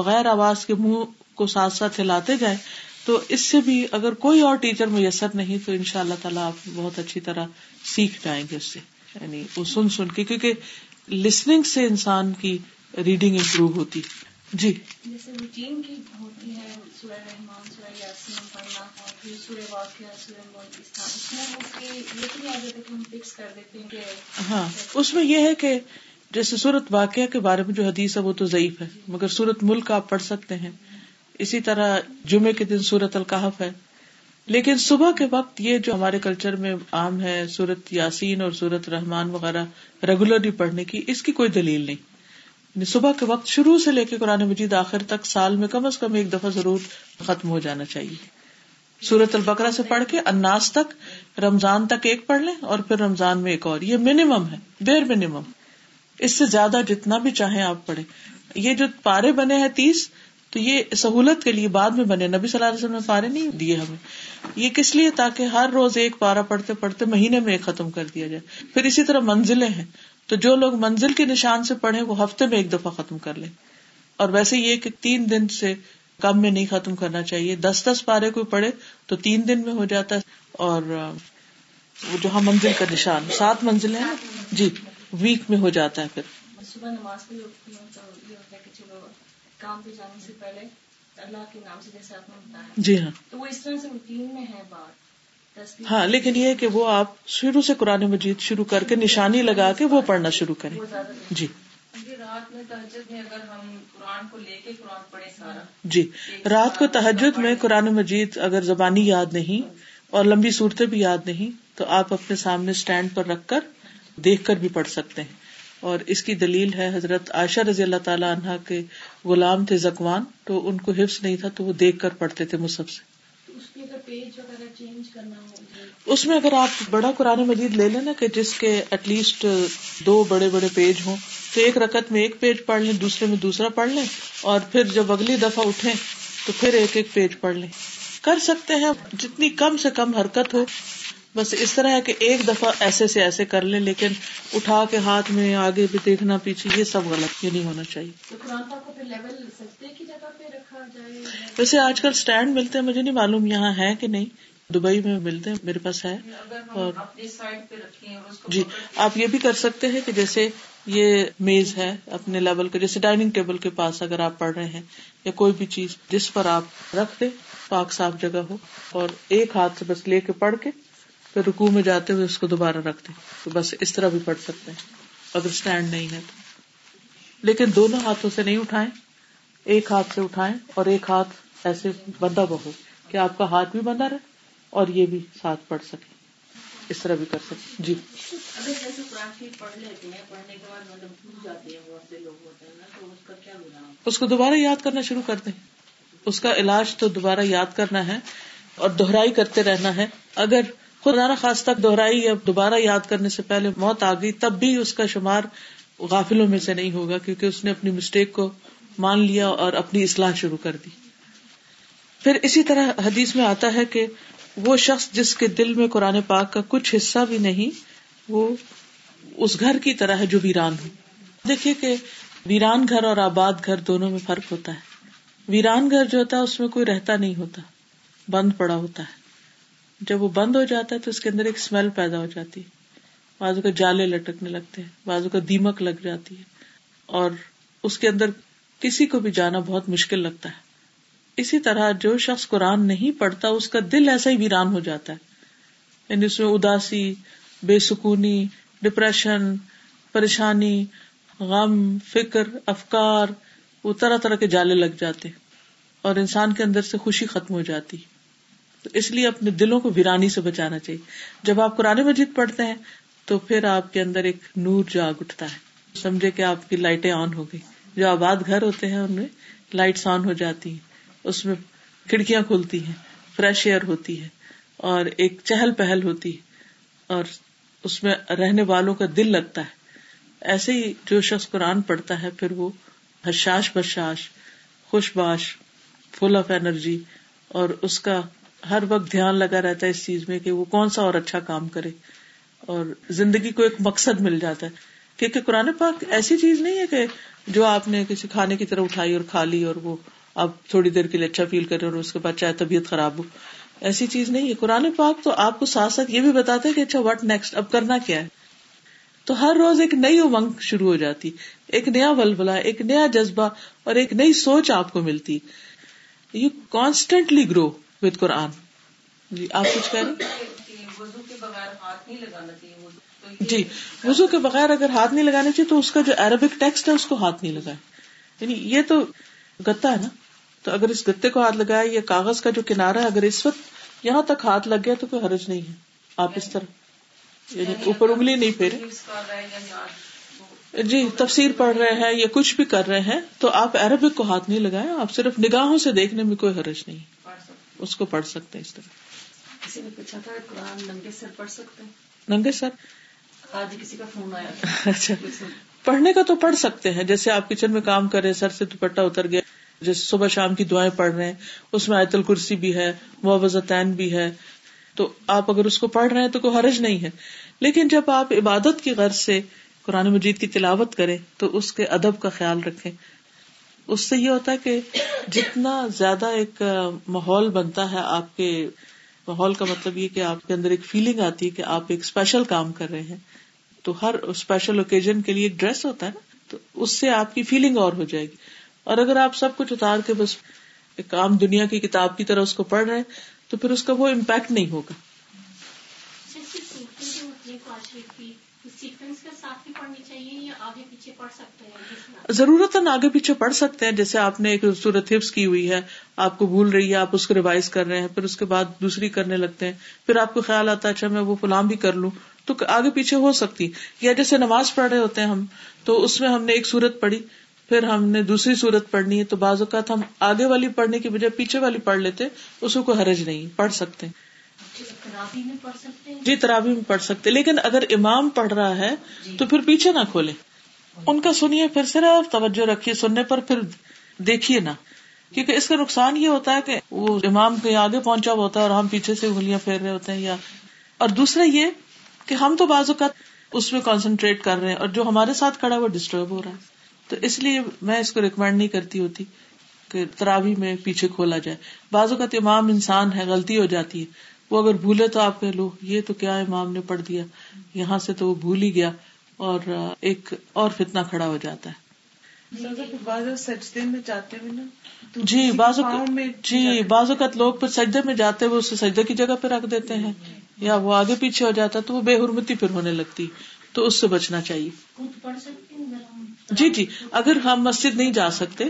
بغیر آواز کے منہ کو ساتھ ساتھ ہلاتے جائیں. تو اس سے بھی اگر کوئی اور ٹیچر میسر نہیں تو انشاءاللہ تعالی آپ بہت اچھی طرح سیکھ جائیں گے اس سے، یعنی وہ سن کے، کیونکہ لسننگ سے انسان کی ریڈنگ امپروو ہوتی. جی جیسے روٹین کی ہوتی ہے سورہ رحمان، سورہ یاسین پڑھنا اور پھر سورہ واقعہ، سورہ ملک، اس میں یہ تو نہیں آ جاتا کہ ہم فکس کر دیتے ہیں کہ ہاں. اس میں یہ ہے کہ جیسے سورت واقعہ کے بارے میں جو حدیث ہے وہ تو ضعیف ہے، مگر سورت ملک آپ پڑھ سکتے ہیں. اسی طرح جمعے کے دن سورت الکہف ہے. لیکن صبح کے وقت یہ جو ہمارے کلچر میں عام ہے سورت یاسین اور سورت رحمان وغیرہ ریگولرلی پڑھنے کی، اس کی کوئی دلیل نہیں. صبح کے وقت شروع سے لے کے قرآن مجید آخر تک سال میں کم از کم ایک دفعہ ضرور ختم ہو جانا چاہیے. سورت البقرہ سے پڑھ کے الناس تک، رمضان تک ایک پڑھ لیں اور پھر رمضان میں ایک اور، یہ منیمم ہے، بیر منیمم. اس سے زیادہ جتنا بھی چاہیں آپ پڑھیں. یہ جو پارے بنے ہیں 30 تو یہ سہولت کے لیے بعد میں بنے، نبی صلی اللہ علیہ وسلم نے پارے نہیں دیے ہمیں، یہ کس لیے؟ تاکہ ہر روز ایک پارا پڑھتے پڑھتے مہینے میں ایک ختم کر دیا جائے. پھر اسی طرح منزلیں ہیں تو جو لوگ منزل کے نشان سے پڑھیں وہ ہفتے میں ایک دفعہ ختم کر لیں. اور ویسے یہ کہ 3 دن سے کم میں نہیں ختم کرنا چاہیے، 10 پارے کوئی پڑھے تو 3 دن میں ہو جاتا ہے. اور جہاں منزل کا نشان 7 منزلیں ہیں جی، ویک میں ہو جاتا ہے. پھر صبح نماز میں اٹھتی ہوں تو یہ ہوتا ہے کہ چلو کام پہ جانے سے پہلے اللہ کے نام سے جیسے آپ نے بتایا، جی ہاں، تو وہ اس طرح سے روٹین میں ہے بات. ہاں لیکن یہ کہ وہ آپ شروع سے قرآن مجید شروع کر کے نشانی لگا کے وہ پڑھنا شروع کریں. جی رات میں تہجد میں اگر ہم قرآن کو لے کے قرآن پڑھیں سارا. جی رات کو تہجد میں قرآن مجید اگر زبانی یاد نہیں اور لمبی صورتیں بھی یاد نہیں تو آپ اپنے سامنے سٹینڈ پر رکھ کر دیکھ کر بھی پڑھ سکتے ہیں. اور اس کی دلیل ہے حضرت عائشہ رضی اللہ تعالیٰ عنہ کے غلام تھے زکوان, تو ان کو حفظ نہیں تھا تو وہ دیکھ کر پڑھتے تھے مصحف سے. پیج وغیرہ چینج کرنا ہو اس میں اگر آپ بڑا قرآن مجید لے لیں نا کہ جس کے ایٹ لیسٹ 2 بڑے بڑے پیج ہوں تو ایک رکعت میں ایک پیج پڑھ لیں, دوسرے میں دوسرا پڑھ لیں, اور پھر جب اگلی دفعہ اٹھیں تو پھر ایک ایک پیج پڑھ لیں. کر سکتے ہیں, جتنی کم سے کم حرکت ہو. بس اس طرح ہے کہ ایک دفعہ ایسے سے ایسے کر لیں, لیکن اٹھا کے ہاتھ میں آگے بھی دیکھنا پیچھے یہ سب غلط, یہ نہیں ہونا چاہیے. تو قرآن پاک کو پھر لیول سجدے کی جگہ پہ رکھا جائے. ویسے آج کل سٹینڈ ملتے ہیں, مجھے نہیں معلوم یہاں ہے کہ نہیں, دبئی میں ملتے ہیں, میرے پاس ہے. اور جی آپ یہ بھی کر سکتے ہیں کہ جیسے یہ میز ہے اپنے لیول کا, جیسے ڈائننگ ٹیبل کے پاس اگر آپ پڑھ رہے ہیں یا کوئی بھی چیز جس پر آپ رکھ دیں, پاک صاف جگہ ہو, اور ایک ہاتھ سے بس لے کے پڑھ کے پھر رکوع میں جاتے ہوئے اس کو دوبارہ رکھ دیں. تو بس اس طرح بھی پڑھ سکتے ہیں اگر سٹینڈ نہیں ہے تو. لیکن دونوں ہاتھوں سے نہیں اٹھائیں, ایک ہاتھ سے اٹھائیں اور ایک ہاتھ ایسے بندھا ہو کہ آپ کا ہاتھ بھی بندھا رہے اور یہ بھی ساتھ پڑھ سکیں, اس طرح بھی کر سکتے. جی اگر جیسے قرآن شریف پڑھ لیتے ہیں, پڑھنے کے بعد مطلب بھول جاتے ہیں, بہت سے لوگ ہوتے ہیں نا, تو اس کا کیا گناہ؟ اس کو دوبارہ یاد کرنا شروع کر دیں. اس کا علاج تو دوبارہ یاد کرنا ہے اور دہرائی کرتے رہنا ہے. اگر خدا نخواستہ دہرائی یا دوبارہ یاد کرنے سے پہلے موت آ گئی تب بھی اس کا شمار غافلوں میں سے نہیں ہوگا, کیونکہ اس نے اپنی مسٹیک کو مان لیا اور اپنی اصلاح شروع کر دی. پھر اسی طرح حدیث میں آتا ہے کہ وہ شخص جس کے دل میں قرآن پاک کا کچھ حصہ بھی نہیں, وہ اس گھر کی طرح ہے جو ویران ہو. دیکھیے کہ ویران گھر اور آباد گھر دونوں میں فرق ہوتا ہے. ویران گھر جو ہوتا ہے اس میں کوئی رہتا نہیں ہوتا, بند پڑا ہوتا ہے. جب وہ بند ہو جاتا ہے تو اس کے اندر ایک سمیل پیدا ہو جاتی ہے, بازو کا جالے لٹکنے لگتے ہیں, بازو کا دیمک لگ جاتی ہے, اور اس کے اندر کسی کو بھی جانا بہت مشکل لگتا ہے. اسی طرح جو شخص قرآن نہیں پڑھتا اس کا دل ایسا ہی ویران ہو جاتا ہے, یعنی اس میں اداسی, بے سکونی, ڈپریشن, پریشانی, غم, فکر, افکار, وہ طرح طرح کے جالے لگ جاتے ہیں اور انسان کے اندر سے خوشی ختم ہو جاتی ہے. تو اس لیے اپنے دلوں کو ویرانی سے بچانا چاہیے. جب آپ قرآن مجید پڑھتے ہیں تو پھر آپ کے اندر ایک نور جاگ اٹھتا ہے, سمجھے کہ آپ کی لائٹیں آن ہو گئی. جو آباد گھر ہوتے ہیں ان میں لائٹس آن ہو جاتی ہیں, اس میں کھڑکیاں کھلتی ہیں, فریش ایئر ہوتی ہے اور ایک چہل پہل ہوتی ہے اور اس میں رہنے والوں کا دل لگتا ہے. ایسے ہی جو شخص قرآن پڑھتا ہے پھر وہ حشاش بشاش, خوش باش, فل آف انرجی, اور اس کا ہر وقت دھیان لگا رہتا ہے اس چیز میں کہ وہ کون سا اور اچھا کام کرے, اور زندگی کو ایک مقصد مل جاتا ہے. کیونکہ قرآن پاک ایسی چیز نہیں ہے کہ جو آپ نے کسی کھانے کی طرح اٹھائی اور کھا لی اور وہ آپ تھوڑی دیر کے لیے اچھا فیل کرے اور اس کے بعد چاہے طبیعت خراب ہو, ایسی چیز نہیں ہے. قرآن پاک تو آپ کو ساتھ ساتھ یہ بھی بتاتا ہے کہ اچھا واٹ نیکسٹ, اب کرنا کیا ہے. تو ہر روز ایک نئی امنگ شروع ہو جاتی, ایک نیا ولولہ, ایک نیا جذبہ اور ایک نئی سوچ آپ کو ملتی. یو کانسٹینٹلی گرو وتھ قرآن. جی آپ کچھ کہہ رہے ہیں. وضو کے بغیر ہاتھ نہیں لگانا چاہیے. جی وضو کے بغیر اگر ہاتھ نہیں لگانا چاہیے تو اس کا جو عربک ٹیکسٹ ہے اس کو ہاتھ نہیں لگائے. یعنی یہ تو گتا ہے نا, تو اگر اس گتے کو ہاتھ لگائے یا کاغذ کا جو کنارہ ہے اگر اس وقت یہاں تک ہاتھ لگ گیا تو کوئی حرج نہیں ہے. آپ اس طرح یعنی اوپر انگلی نہیں پھیرے, جی تفسیر پڑھ رہے ہیں یا کچھ بھی کر رہے ہیں تو آپ عربک کو ہاتھ نہیں لگائیں. آپ صرف نگاہوں سے دیکھنے میں کوئی حرج نہیں ہے, اس کو پڑھ سکتے ہیں اس طرح. کسی نے پوچھا تھا قرآن ننگے سر پڑھ سکتے ہیں. ننگے سر آج کسی کا فون آیا. اچھا پڑھنے کا تو پڑھ سکتے ہیں, جیسے آپ کچن میں کام کر رہے, سر سے دوپٹہ اتر گیا, جیسے صبح شام کی دعائیں پڑھ رہے ہیں اس میں آیت الکرسی بھی ہے, معوذتین بھی ہے, تو آپ اگر اس کو پڑھ رہے ہیں تو کوئی حرج نہیں ہے. لیکن جب آپ عبادت کی غرض سے قرآن مجید کی تلاوت کریں تو اس کے ادب کا خیال رکھیں. اس سے یہ ہوتا ہے کہ جتنا زیادہ ایک ماحول بنتا ہے, آپ کے ماحول کا مطلب یہ کہ آپ کے اندر ایک فیلنگ آتی ہے کہ آپ ایک اسپیشل کام کر رہے ہیں. تو ہر اسپیشل اوکیزن کے لیے ایک ڈریس ہوتا ہے نا, تو اس سے آپ کی فیلنگ اور ہو جائے گی. اور اگر آپ سب کچھ اتار کے بس ایک عام دنیا کی کتاب کی طرح اس کو پڑھ رہے ہیں تو پھر اس کا وہ امپیکٹ نہیں ہوگا. سیکوینس کے ساتھ ہی پڑھنی چاہیے یا آگے پیچھے پڑھ سکتے ہیں؟ ضرورتاً آگے پیچھے پڑھ سکتے ہیں. جیسے آپ نے ایک سورت حفظ کی ہوئی ہے, آپ کو بھول رہی ہے, آپ اس کو ریوائز کر رہے ہیں, پھر اس کے بعد دوسری کرنے لگتے ہیں, پھر آپ کو خیال آتا ہے اچھا میں وہ فلاں بھی کر لوں, تو آگے پیچھے ہو سکتی. یا جیسے نماز پڑھ رہے ہوتے ہیں ہم, تو اس میں ہم نے ایک سورت پڑھی, پھر ہم نے دوسری سورت پڑھنی ہے, تو بعض اوقات ہم آگے والی پڑھنے کی بجائے پیچھے والی پڑھ لیتے, اس کو حرج نہیں, پڑھ سکتے ہیں. تراویح میں پڑھ سکتے ہیں؟ جی تراویح میں پڑھ سکتے, لیکن اگر امام پڑھ رہا ہے تو پھر پیچھے نہ کھولیں, ان کا سنیے, پھر صرف توجہ رکھیے سننے پر, پھر دیکھیے نا, کیونکہ اس کا نقصان یہ ہوتا ہے کہ وہ امام کے آگے پہنچا ہوا ہوتا ہے اور ہم پیچھے سے انگلیاں پھیر رہے ہوتے ہیں. یا اور دوسرا یہ کہ ہم تو بعض اوقات اس میں کانسنٹریٹ کر رہے ہیں اور جو ہمارے ساتھ کھڑا ہے وہ ڈسٹرب ہو رہا ہے, تو اس لیے میں اس کو ریکمینڈ نہیں کرتی ہوتی کہ تراویح میں پیچھے کھولا جائے. بعض اوقات امام انسان ہے, غلطی ہو جاتی ہے, وہ اگر بھولے تو آپ کہہ لو یہ تو کیا امام نے پڑھ دیا یہاں سے, تو وہ بھول ہی گیا اور ایک اور فتنہ کھڑا ہو جاتا ہے. سجدے میں جاتے ہوئے نا جی بعض اوقات لوگ پھر سجدے میں جاتے ہوئے اسے سجدے کی جگہ پہ رکھ دیتے ہیں, یا وہ آگے پیچھے ہو جاتا تو وہ بے حرمتی پھر ہونے لگتی, تو اس سے بچنا چاہیے. جی جی اگر ہم مسجد نہیں جا سکتے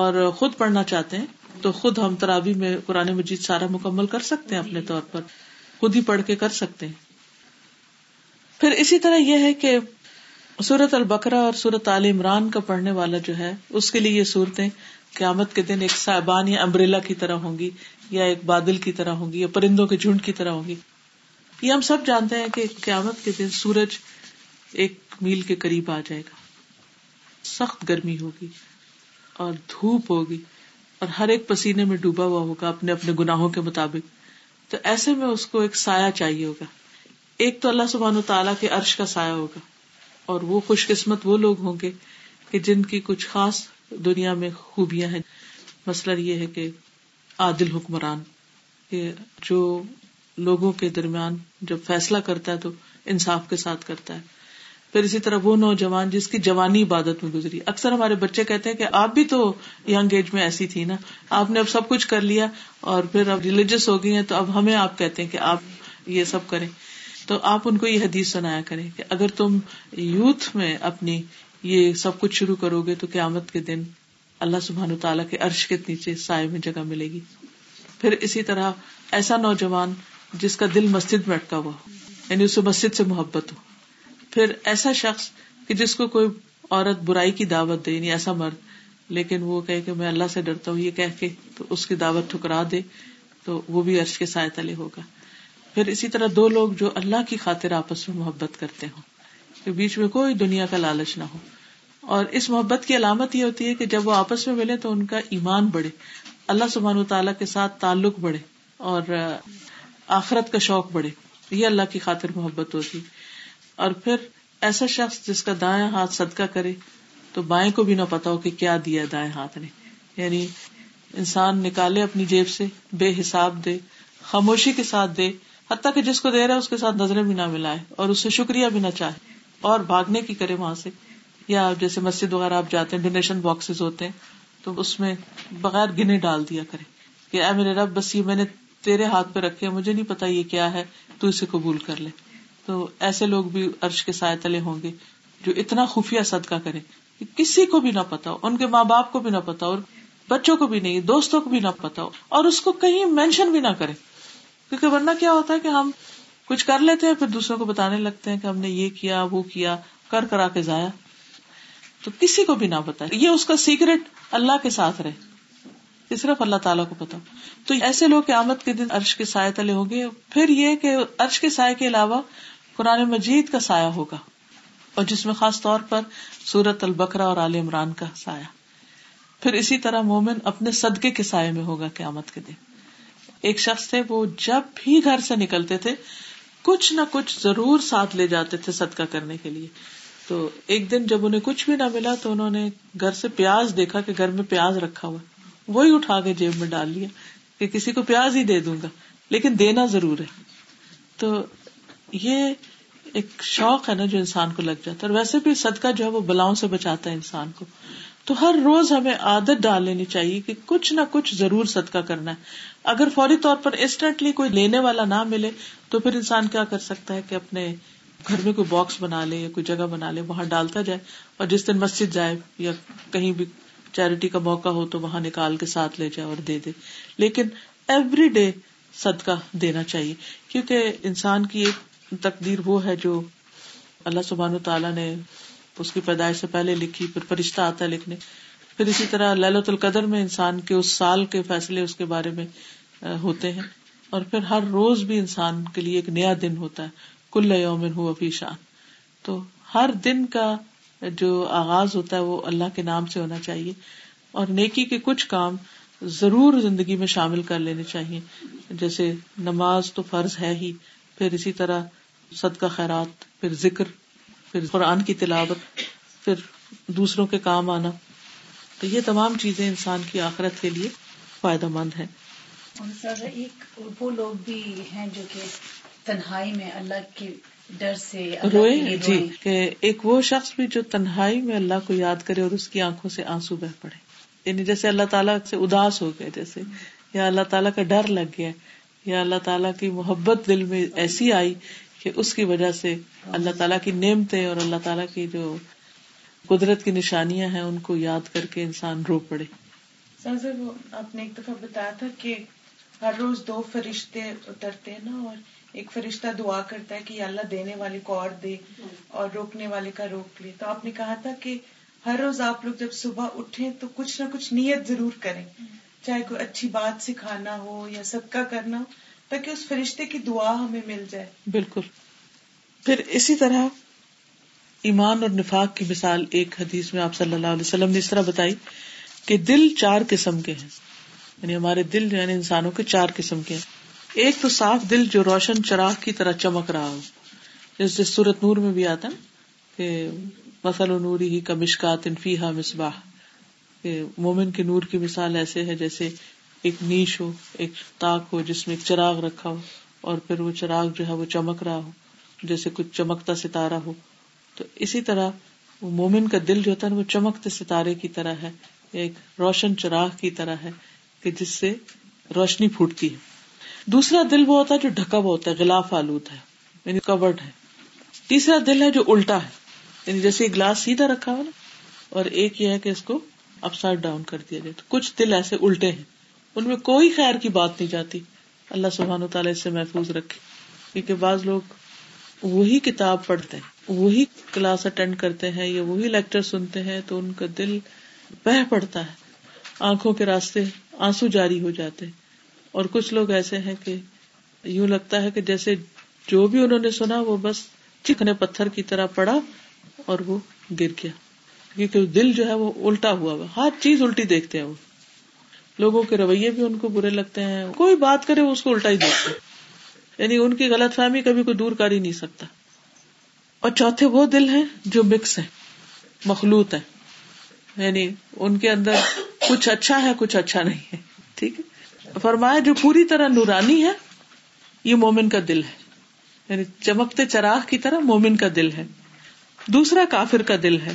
اور خود پڑھنا چاہتے ہیں تو خود ہم تراویح میں قرآن مجید سارا مکمل کر سکتے ہیں, اپنے طور پر خود ہی پڑھ کے کر سکتے ہیں. پھر اسی طرح یہ ہے کہ سورۃ البقرہ اور سورۃ آل عمران کا پڑھنے والا جو ہے, اس کے لیے یہ سورتیں قیامت کے دن ایک سائبان یا امبریلا کی طرح ہوں گی, یا ایک بادل کی طرح ہوں گی, یا پرندوں کے جھنڈ کی طرح ہوں گی. یہ ہم سب جانتے ہیں کہ قیامت کے دن سورج 1 میل کے قریب آ جائے گا, سخت گرمی ہوگی اور دھوپ ہوگی اور ہر ایک پسینے میں ڈوبا ہوا ہوگا اپنے اپنے گناہوں کے مطابق. تو ایسے میں اس کو ایک سایہ چاہیے ہوگا. ایک تو اللہ سبحانہ وتعالیٰ کے عرش کا سایہ ہوگا, اور وہ خوش قسمت وہ لوگ ہوں گے کہ جن کی کچھ خاص دنیا میں خوبیاں ہیں. مثلا یہ ہے کہ عادل حکمران, کہ جو لوگوں کے درمیان جب فیصلہ کرتا ہے تو انصاف کے ساتھ کرتا ہے. پھر اسی طرح وہ نوجوان جس کی جوانی عبادت میں گزری. اکثر ہمارے بچے کہتے ہیں کہ آپ بھی تو ینگ ایج میں ایسی تھی نا, آپ نے اب سب کچھ کر لیا اور پھر اب ریلیجس ہو گئی ہیں, تو اب ہمیں آپ کہتے ہیں کہ آپ یہ سب کریں. تو آپ ان کو یہ حدیث سنایا کریں کہ اگر تم یوتھ میں اپنی یہ سب کچھ شروع کرو گے تو قیامت کے دن اللہ سبحانہ وتعالیٰ کے عرش کے نیچے سائے میں جگہ ملے گی. پھر اسی طرح ایسا نوجوان جس کا دل مسجد میں اٹکا ہوا ہو, یعنی اسے مسجد سے محبت ہو. پھر ایسا شخص کہ جس کو کوئی عورت برائی کی دعوت دے, یعنی ایسا مرد, لیکن وہ کہے کہ میں اللہ سے ڈرتا ہوں, یہ کہہ کے تو اس کی دعوت ٹھکرا دے, تو وہ بھی عرش کے سائے تلے ہوگا. پھر اسی طرح دو لوگ جو اللہ کی خاطر آپس میں محبت کرتے ہوں, کہ بیچ میں کوئی دنیا کا لالچ نہ ہو. اور اس محبت کی علامت یہ ہوتی ہے کہ جب وہ آپس میں ملے تو ان کا ایمان بڑھے, اللہ سبحانہ وتعالیٰ کے ساتھ تعلق بڑھے اور آخرت کا شوق بڑھے. یہ اللہ کی خاطر محبت ہوتی. اور پھر ایسا شخص جس کا دائیں ہاتھ صدقہ کرے تو بائیں کو بھی نہ پتا ہو کہ کیا دیا دائیں ہاتھ نے, یعنی انسان نکالے اپنی جیب سے, بے حساب دے, خاموشی کے ساتھ دے, حتیٰ کہ جس کو دے رہا ہے اس کے ساتھ نظریں بھی نہ ملائے اور اس سے شکریہ بھی نہ چاہے اور بھاگنے کی کرے وہاں سے. یا جیسے مسجد وغیرہ آپ جاتے ہیں, ڈونیشن باکسز ہوتے ہیں, تو اس میں بغیر گنے ڈال دیا کرے کہ اے میرے رب, بس یہ میں نے تیرے ہاتھ پہ رکھے, مجھے نہیں پتا یہ کیا ہے, تو اسے قبول کر لے. تو ایسے لوگ بھی عرش کے سائے تلے ہوں گے جو اتنا خفیہ صدقہ کریں کہ کسی کو بھی نہ پتا ہو, ان کے ماں باپ کو بھی نہ پتا اور بچوں کو بھی نہیں, دوستوں کو بھی نہ پتا ہو, اور اس کو کہیں مینشن بھی نہ کریں. کیونکہ ورنہ کیا ہوتا ہے کہ ہم کچھ کر لیتے ہیں, پھر دوسروں کو بتانے لگتے ہیں کہ ہم نے یہ کیا وہ کیا, کر کرا کے ضائع. تو کسی کو بھی نہ پتا, یہ اس کا سیکرٹ اللہ کے ساتھ رہے, صرف اللہ تعالیٰ کو پتا. تو ایسے لوگ قیامت کے دن عرش کے سائے تلے ہوں گے. پھر یہ کہ عرش کے سائے کے علاوہ قرآن مجید کا سایہ ہوگا, اور جس میں خاص طور پر سورۃ البقرہ اور آل عمران کا سایہ. پھر اسی طرح مومن اپنے صدقے کے سائے میں ہوگا قیامت کے دن. ایک شخص تھے, وہ جب بھی گھر سے نکلتے تھے کچھ نہ کچھ ضرور ساتھ لے جاتے تھے صدقہ کرنے کے لیے. تو ایک دن جب انہیں کچھ بھی نہ ملا تو انہوں نے گھر سے پیاز دیکھا کہ گھر میں پیاز رکھا ہوا, وہی اٹھا کے جیب میں ڈال لیا کہ کسی کو پیاز ہی دے دوں گا, لیکن دینا ضرور ہے. تو یہ ایک شوق ہے نا جو انسان کو لگ جاتا ہے, اور ویسے بھی صدقہ جو ہے وہ بلاؤں سے بچاتا ہے انسان کو. تو ہر روز ہمیں عادت ڈال لینی چاہیے کہ کچھ نہ کچھ ضرور صدقہ کرنا ہے. اگر فوری طور پر انسٹنٹلی کوئی لینے والا نہ ملے تو پھر انسان کیا کر سکتا ہے کہ اپنے گھر میں کوئی باکس بنا لے یا کوئی جگہ بنا لے, وہاں ڈالتا جائے, اور جس دن مسجد جائے یا کہیں بھی چیریٹی کا موقع ہو تو وہاں نکال کے ساتھ لے جائے اور دے دے. لیکن ایوری ڈے صدقہ دینا چاہیے, کیونکہ انسان کی ایک تقدیر وہ ہے جو اللہ سبحانہ وتعالیٰ نے اس کی پیدائش سے پہلے لکھی, پھر فرشتہ آتا ہے لکھنے. پھر اسی طرح لیلۃ القدر میں انسان کے اس سال کے فیصلے اس کے بارے میں ہوتے ہیں, اور پھر ہر روز بھی انسان کے لیے ایک نیا دن ہوتا ہے, کل یوم هو فی شان. تو ہر دن کا جو آغاز ہوتا ہے وہ اللہ کے نام سے ہونا چاہیے, اور نیکی کے کچھ کام ضرور زندگی میں شامل کر لینے چاہیے, جیسے نماز تو فرض ہے ہی, پھر اسی طرح صدقہ خیرات, پھر ذکر, پھر قرآن کی تلاوت, پھر دوسروں کے کام آنا. تو یہ تمام چیزیں انسان کی آخرت کے لیے فائدہ مند ہیں. اور سر ایک وہ لوگ بھی ہیں جو کہ تنہائی میں اللہ کے ڈر سے روئے, جی, کہ ایک وہ شخص بھی جو تنہائی میں اللہ کو یاد کرے اور اس کی آنکھوں سے آنسو بہ پڑے, یعنی جیسے اللہ تعالیٰ سے اداس ہو گئے, جیسے یا اللہ تعالیٰ کا ڈر لگ گیا, یا اللہ تعالیٰ کی محبت دل میں ایسی آئی کہ اس کی وجہ سے اللہ تعالیٰ کی نعمتیں اور اللہ تعالیٰ کی جو قدرت کی نشانیاں ہیں ان کو یاد کر کے انسان رو پڑے. سر وہ آپ نے ایک دفعہ بتایا تھا کہ ہر روز دو فرشتے اترتے ہیں نا, اور ایک فرشتہ دعا کرتا ہے کہ یا اللہ دینے والے کو اور دے اور روکنے والے کا روک لے. تو آپ نے کہا تھا کہ ہر روز آپ لوگ جب صبح اٹھیں تو کچھ نہ کچھ نیت ضرور کریں, چاہے کوئی اچھی بات سکھانا ہو یا صدقہ کرنا ہو, تاکہ اس فرشتے کی دعا ہمیں مل جائے. بالکل. پھر اسی طرح ایمان اور نفاق کی مثال ایک حدیث میں آپ صلی اللہ علیہ وسلم نے اس طرح بتائی کہ دل چار قسم کے ہیں, یعنی ہمارے دل جو ہے انسانوں کے چار قسم کے ہیں. ایک تو صاف دل جو روشن چراغ کی طرح چمک رہا ہو, جیسے سورۃ نور میں بھی آتا ہے کہ مثل نورہ کمشکاۃ فیہا مصباح, کہ مومن کے نور کی مثال ایسے ہے جیسے ایک نیش ہو, ایک تاک ہو جس میں ایک چراغ رکھا ہو, اور پھر وہ چراغ جو ہے وہ چمک رہا ہو جیسے کچھ چمکتا ستارہ ہو. تو اسی طرح مومن کا دل جو ہوتا ہے وہ چمکتے ستارے کی طرح ہے, ایک روشن چراغ کی طرح ہے کہ جس سے روشنی پھوٹتی ہے. دوسرا دل وہ ہوتا ہے جو ڈھکا ہوا ہوتا ہے, غلاف آلود ہے, یعنی کورڈ ہے. تیسرا دل ہے جو الٹا ہے, یعنی جیسے گلاس سیدھا رکھا ہو نا, اور ایک یہ ہے کہ اس کو اپ سائڈ ڈاؤن کر دیا جائے. تو کچھ دل ایسے الٹے ہیں, ان میں کوئی خیر کی بات نہیں جاتی. اللہ سبحانہ وتعالی اس سے محفوظ رکھے, کیونکہ بعض لوگ وہی کتاب پڑھتے ہیں, وہی کلاس اٹینڈ کرتے ہیں یا وہی لیکچر سنتے ہیں, تو ان کا دل بہہ پڑتا ہے, آنکھوں کے راستے آنسو جاری ہو جاتے ہیں. اور کچھ لوگ ایسے ہیں کہ یوں لگتا ہے کہ جیسے جو بھی انہوں نے سنا وہ بس چکنے پتھر کی طرح پڑا اور وہ گر گیا, کیونکہ دل جو ہے وہ الٹا ہوا ہے, ہر چیز الٹی دیکھتے ہیں. وہ لوگوں کے رویے بھی ان کو برے لگتے ہیں, کوئی بات کرے وہ اس کو الٹا ہی دیکھتے ہیں, یعنی ان کی غلط فہمی کبھی کوئی دور کر ہی نہیں سکتا. اور چوتھے وہ دل ہیں جو مکس ہیں, مخلوط ہیں, یعنی ان کے اندر کچھ اچھا ہے کچھ اچھا نہیں ہے. ٹھیک ہے, فرمایا جو پوری طرح نورانی ہے یہ مومن کا دل ہے, یعنی چمکتے چراغ کی طرح مومن کا دل ہے. دوسرا کافر کا دل ہے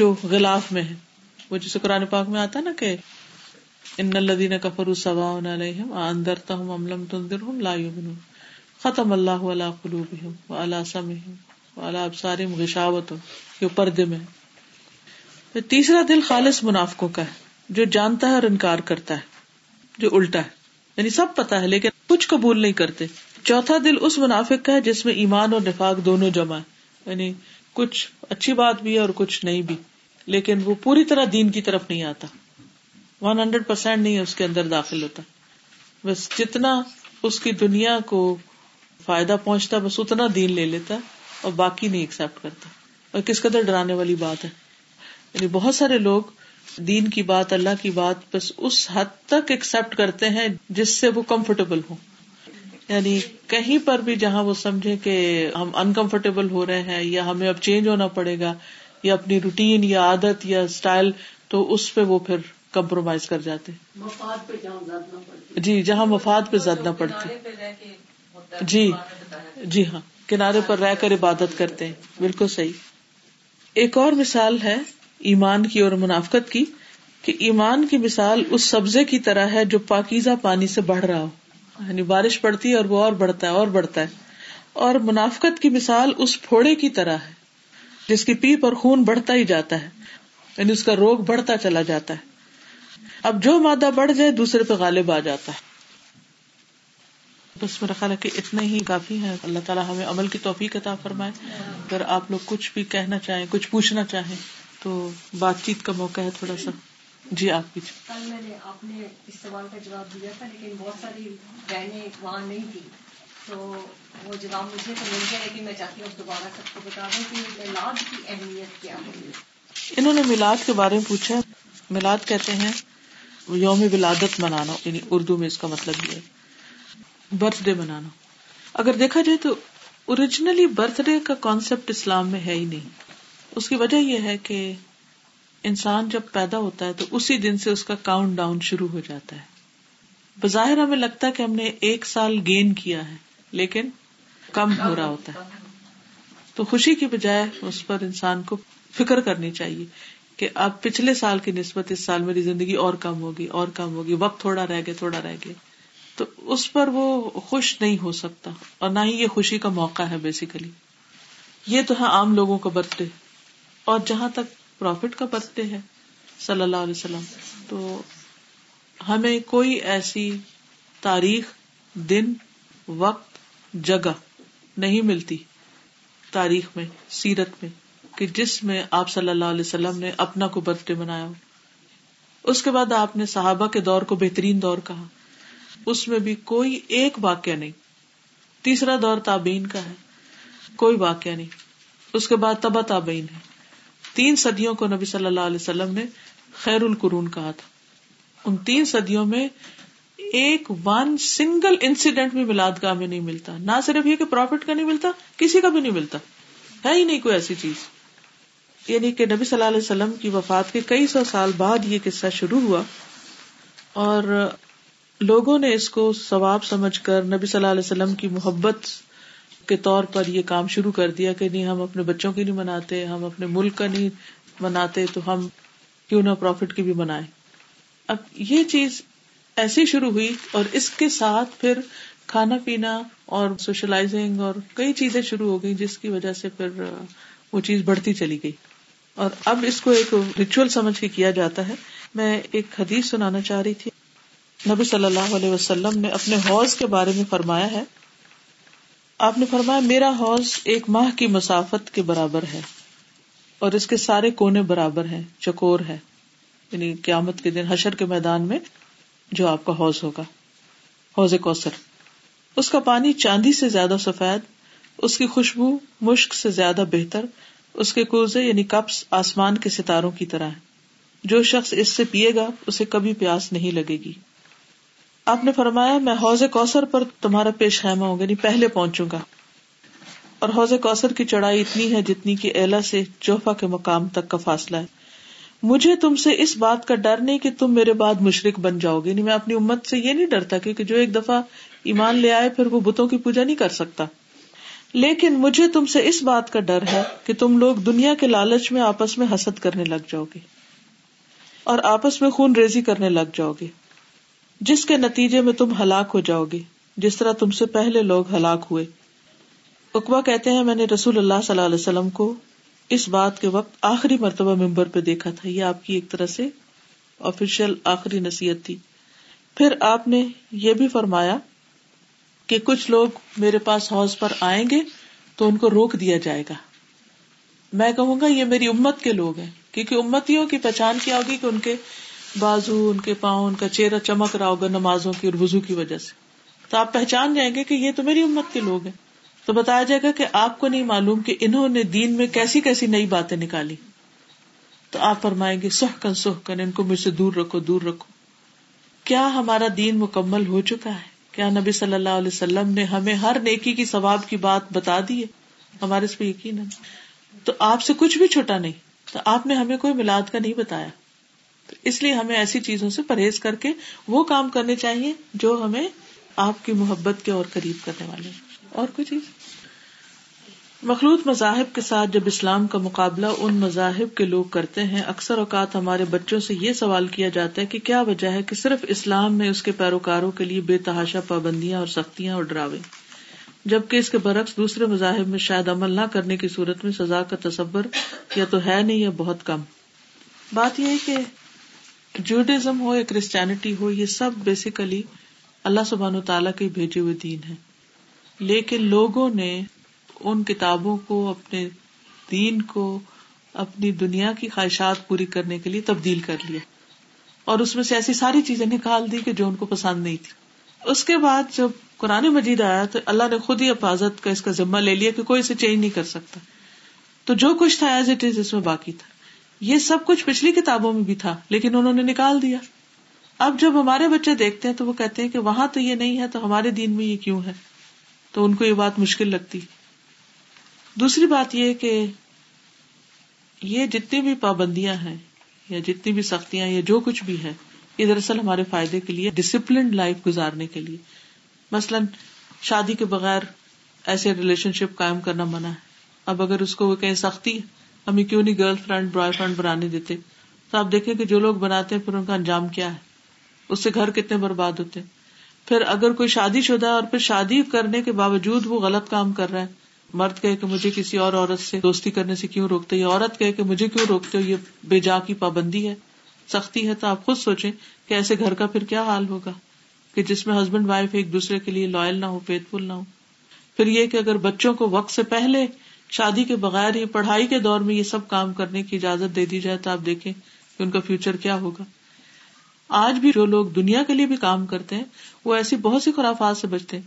جو غلاف میں ہے, وہ جسے قرآن پاک میں آتا نا کہ ان الذین کفروا سواء علیہم انذرتہم ام لم تنذرہم لا یؤمنون ختم اللہ علی قلوبہم وعلی سمعہم وعلی ابصارہم غشاوۃ, جو پردے میں. تیسرا دل خالص منافقوں کا ہے, جو جانتا ہے اور انکار کرتا ہے, جو الٹا ہے, یعنی سب پتا ہے لیکن کچھ قبول نہیں کرتے. چوتھا دل اس منافق کا ہے جس میں ایمان اور نفاق دونوں جمع ہے, یعنی کچھ اچھی بات بھی ہے اور کچھ نہیں بھی, لیکن وہ پوری طرح دین کی طرف نہیں آتا, 100% نہیں اس کے اندر داخل ہوتا. بس جتنا اس کی دنیا کو فائدہ پہنچتا بس اتنا دین لے لیتا اور باقی نہیں ایکسپٹ کرتا. اور کس قدر ڈرانے والی بات ہے, یعنی بہت سارے لوگ دین کی بات اللہ کی بات بس اس حد تک ایکسپٹ کرتے ہیں جس سے وہ کمفرٹیبل ہوں, یعنی کہیں پر بھی جہاں وہ سمجھے کہ ہم انکمفرٹیبل ہو رہے ہیں یا ہمیں اب چینج ہونا پڑے گا یا اپنی روٹین یا عادت یا سٹائل, تو اس پہ وہ پھر کمپرومائز کر جاتے, مفاد پہ جہاں زدنا پڑتی, جی جہاں مفاد پہ زدنا پڑتی, جی جی ہاں, کنارے پر رہ کر عبادت کرتے ہیں. بالکل صحیح. ایک اور مثال ہے ایمان کی اور منافقت کی, کہ ایمان کی مثال اس سبزے کی طرح ہے جو پاکیزہ پانی سے بڑھ رہا ہو, یعنی بارش پڑتی ہے اور وہ اور بڑھتا ہے اور بڑھتا ہے, اور منافقت کی مثال اس پھوڑے کی طرح ہے جس کی پیپ اور خون بڑھتا ہی جاتا ہے، یعنی اس کا روگ بڑھتا چلا جاتا ہے. اب جو مادہ بڑھ جائے دوسرے پہ غالب آ جاتا ہے. بس میرا خیال ہے کہ اتنے ہی کافی ہیں. اللہ تعالیٰ ہمیں عمل کی توفیق عطا فرمائے. اگر آپ لوگ کچھ بھی کہنا چاہیں، کچھ پوچھنا چاہیں تو بات چیت کا موقع ہے تھوڑا سا. جی آپ کی کل میں نے آپ نے اس سوال کا جواب دیا تھا، لیکن بہت ساری بہنیں وہاں نہیں تھی تو وہ جواب مجھے تو مل گیا، لیکن میں چاہتی ہوں دوبارہ سب کو بتا دوں کہ میلاد کی اہمیت کیا ہے. انہوں نے میلاد کے بارے میں پوچھا. میلاد کہتے ہیں یوم ولادت منانا، یعنی اردو میں اس کا مطلب یہ ہے برتھ ڈے منانا. اگر دیکھا جائے تو اوریجنلی برتھ ڈے کا کانسیپٹ اسلام میں ہے ہی نہیں. اس کی وجہ یہ ہے کہ انسان جب پیدا ہوتا ہے تو اسی دن سے اس کا کاؤنٹ ڈاؤن شروع ہو جاتا ہے. بظاہر ہمیں لگتا ہے کہ ہم نے ایک سال گین کیا ہے، لیکن کم ہو رہا ہوتا ہے. تو خوشی کی بجائے اس پر انسان کو فکر کرنی چاہیے کہ اب پچھلے سال کی نسبت اس سال میری زندگی اور کم ہوگی اور کم ہوگی، وقت تھوڑا رہ گیا. تو اس پر وہ خوش نہیں ہو سکتا اور نہ ہی یہ خوشی کا موقع ہے. بیسیکلی یہ تو ہے عام لوگوں کا برتھ ڈے، اور جہاں تک پروفٹ کا برتھ ڈے ہے صلی اللہ علیہ وسلم، تو ہمیں کوئی ایسی تاریخ، دن، وقت، جگہ نہیں ملتی تاریخ میں، سیرت میں، کہ جس میں آپ صلی اللہ علیہ وسلم نے اپنا کو برتھ ڈے منایا ہو. اس کے بعد آپ نے صحابہ کے دور کو بہترین دور کہا، اس میں بھی کوئی ایک واقعہ نہیں. تیسرا دور تابعین کا ہے، کوئی واقعہ نہیں. اس کے بعد تبع تابعین ہے. 3 صدیوں کو نبی صلی اللہ علیہ وسلم نے خیر القرون کہا تھا. ان 3 صدیوں میں ایک سنگل انسیڈنٹ بھی میلاد گاہ میں نہیں ملتا. نہ صرف یہ کہ پروفٹ کا نہیں ملتا، کسی کا بھی نہیں ملتا، ہے ہی نہیں کوئی ایسی چیز. یعنی کہ نبی صلی اللہ علیہ وسلم کی وفات کے کئی سو سال بعد یہ قصہ شروع ہوا، اور لوگوں نے اس کو ثواب سمجھ کر نبی صلی اللہ علیہ وسلم کی محبت کے طور پر یہ کام شروع کر دیا کہ نہیں، ہم اپنے بچوں کی نہیں مناتے، ہم اپنے ملک کا نہیں مناتے، تو ہم کیوں نہ پروفٹ کی بھی منائیں. اب یہ چیز ایسی شروع ہوئی، اور اس کے ساتھ پھر کھانا پینا اور سوشلائزنگ اور کئی چیزیں شروع ہو گئی، جس کی وجہ سے پھر وہ چیز بڑھتی چلی گئی، اور اب اس کو ایک ریچول سمجھ کے کیا جاتا ہے. میں ایک حدیث سنانا چاہ رہی تھی. نبی صلی اللہ علیہ وسلم نے اپنے حوض کے بارے میں فرمایا ہے. آپ نے فرمایا میرا حوض 1 ماہ کی مسافت کے برابر ہے، اور اس کے سارے کونے برابر ہیں، چکور ہے. یعنی قیامت کے دن حشر کے میدان میں جو آپ کا حوض ہوگا، حوض کوثر، اس کا پانی چاندی سے زیادہ سفید، اس کی خوشبو مشک سے زیادہ بہتر، اس کے کوزے یعنی کپس آسمان کے ستاروں کی طرح ہیں، جو شخص اس سے پیے گا اسے کبھی پیاس نہیں لگے گی. آپ نے فرمایا میں حوض کوثر پر تمہارا پیش خیمہ ہوگا، یعنی پہلے پہنچوں گا. اور حوض کوثر کی چڑھائی اتنی ہے جتنی کہ ایلا سے جوفا کے مقام تک کا فاصلہ ہے. مجھے تم سے اس بات کا ڈر نہیں کہ تم میرے بعد مشرک بن جاؤ گے. یعنی میں اپنی امت سے یہ نہیں ڈرتا، کیونکہ جو ایک دفعہ ایمان لے آئے پھر وہ بتوں کی پوجا نہیں کر سکتا. لیکن مجھے تم سے اس بات کا ڈر ہے کہ تم لوگ دنیا کے لالچ میں آپس میں حسد کرنے لگ جاؤ گے اور آپس میں خون ریزی کرنے لگ جاؤ گے، جس کے نتیجے میں تم ہلاک ہو جاؤ گے، جس طرح تم سے پہلے لوگ ہلاک ہوئے. عقبہ کہتے ہیں میں نے رسول اللہ صلی اللہ علیہ وسلم کو اس بات کے وقت آخری مرتبہ منبر پہ دیکھا تھا. یہ آپ کی ایک طرح سے آفیشیل آخری نصیحت تھی. پھر آپ نے یہ بھی فرمایا کہ کچھ لوگ میرے پاس حوض پر آئیں گے تو ان کو روک دیا جائے گا. میں کہوں گا یہ میری امت کے لوگ ہیں، کیونکہ امتیوں کی پہچان کیا ہوگی کہ ان کے بازو، ان کے پاؤں، ان کا چہرہ چمک رہا ہوگا نمازوں کی اور وضو کی وجہ سے. تو آپ پہچان جائیں گے کہ یہ تو میری امت کے لوگ ہیں. تو بتایا جائے گا کہ آپ کو نہیں معلوم کہ انہوں نے دین میں کیسی کیسی نئی باتیں نکالی. تو آپ فرمائیں گے سحقن، ان کو مجھ سے دور رکھو. کیا ہمارا دین مکمل ہو چکا ہے؟ کیا نبی صلی اللہ علیہ وسلم نے ہمیں ہر نیکی کی ثواب کی بات بتا دی ہے؟ ہمارے اس پہ یقین ہے. تو آپ سے کچھ بھی چھوٹا نہیں. تو آپ نے ہمیں کوئی میلاد کا نہیں بتایا. تو اس لیے ہمیں ایسی چیزوں سے پرہیز کر کے وہ کام کرنے چاہیے جو ہمیں آپ کی محبت کے اور قریب کرنے والے ہیں. اور کوئی چیز؟ مخلوط مذاہب کے ساتھ جب اسلام کا مقابلہ ان مذاہب کے لوگ کرتے ہیں، اکثر اوقات ہمارے بچوں سے یہ سوال کیا جاتا ہے کہ کیا وجہ ہے کہ صرف اسلام میں اس کے پیروکاروں کے لیے بے تحاشا پابندیاں اور سختیاں اور ڈراوے. جبکہ اس کے برعکس دوسرے مذاہب میں شاید عمل نہ کرنے کی صورت میں سزا کا تصور یا تو ہے نہیں یا بہت کم. بات یہ ہے کہ جوڈیزم ہو یا کرسچینٹی ہو، یہ سب بیسیکلی اللہ سبحانہ و تعالیٰ کے بھیجے ہوئے دین ہیں، لیکن لوگوں نے ان کتابوں کو، اپنے دین کو، اپنی دنیا کی خواہشات پوری کرنے کے لیے تبدیل کر لیا، اور اس میں سے ایسی ساری چیزیں نکال دی کہ جو ان کو پسند نہیں تھی. اس کے بعد جب قرآن مجید آیا تو اللہ نے خود ہی حفاظت کا اس کا ذمہ لے لیا کہ کوئی اسے چینج نہیں کر سکتا. تو جو کچھ تھا ایز اٹ از اس میں باقی تھا، یہ سب کچھ پچھلی کتابوں میں بھی تھا لیکن انہوں نے نکال دیا. اب جب ہمارے بچے دیکھتے ہیں تو وہ کہتے ہیں کہ وہاں تو یہ نہیں ہے تو ہمارے دین میں یہ کیوں ہے، تو ان کو یہ بات مشکل لگتی. دوسری بات یہ کہ یہ جتنی بھی پابندیاں ہیں یا جتنی بھی سختیاں یا جو کچھ بھی ہے، یہ دراصل ہمارے فائدے کے لیے، ڈسپلنڈ لائف گزارنے کے لیے. مثلاً شادی کے بغیر ایسے ریلیشن شپ قائم کرنا منع ہے. اب اگر اس کو کہیں سختی ہمیں کیوں نہیں گرل فرینڈ بوائے فرینڈ بنانے دیتے، تو آپ دیکھیں کہ جو لوگ بناتے ہیں پھر ان کا انجام کیا ہے، اس سے گھر کتنے برباد ہوتے ہیں. پھر اگر کوئی شادی شدہ اور پھر شادی کرنے کے باوجود وہ غلط کام کر رہا ہے، مرد کہے کہ مجھے کسی اور عورت سے دوستی کرنے سے کیوں روکتے، یا عورت کہے کہ مجھے کیوں روکتے ہو، یہ بے جا کی پابندی ہے، سختی ہے. تو آپ خود سوچیں کہ ایسے گھر کا پھر کیا حال ہوگا کہ جس میں ہسبینڈ وائف ایک دوسرے کے لیے لائل نہ ہو، فیتھ فل نہ ہو. پھر یہ کہ اگر بچوں کو وقت سے پہلے، شادی کے بغیر ہی، پڑھائی کے دور میں یہ سب کام کرنے کی اجازت دے دی جائے تو آپ دیکھیں کہ ان کا فیوچر کیا ہوگا. آج بھی جو لوگ دنیا کے لیے بھی کام کرتے ہیں وہ ایسی بہت سی خرافات سے بچتے ہیں،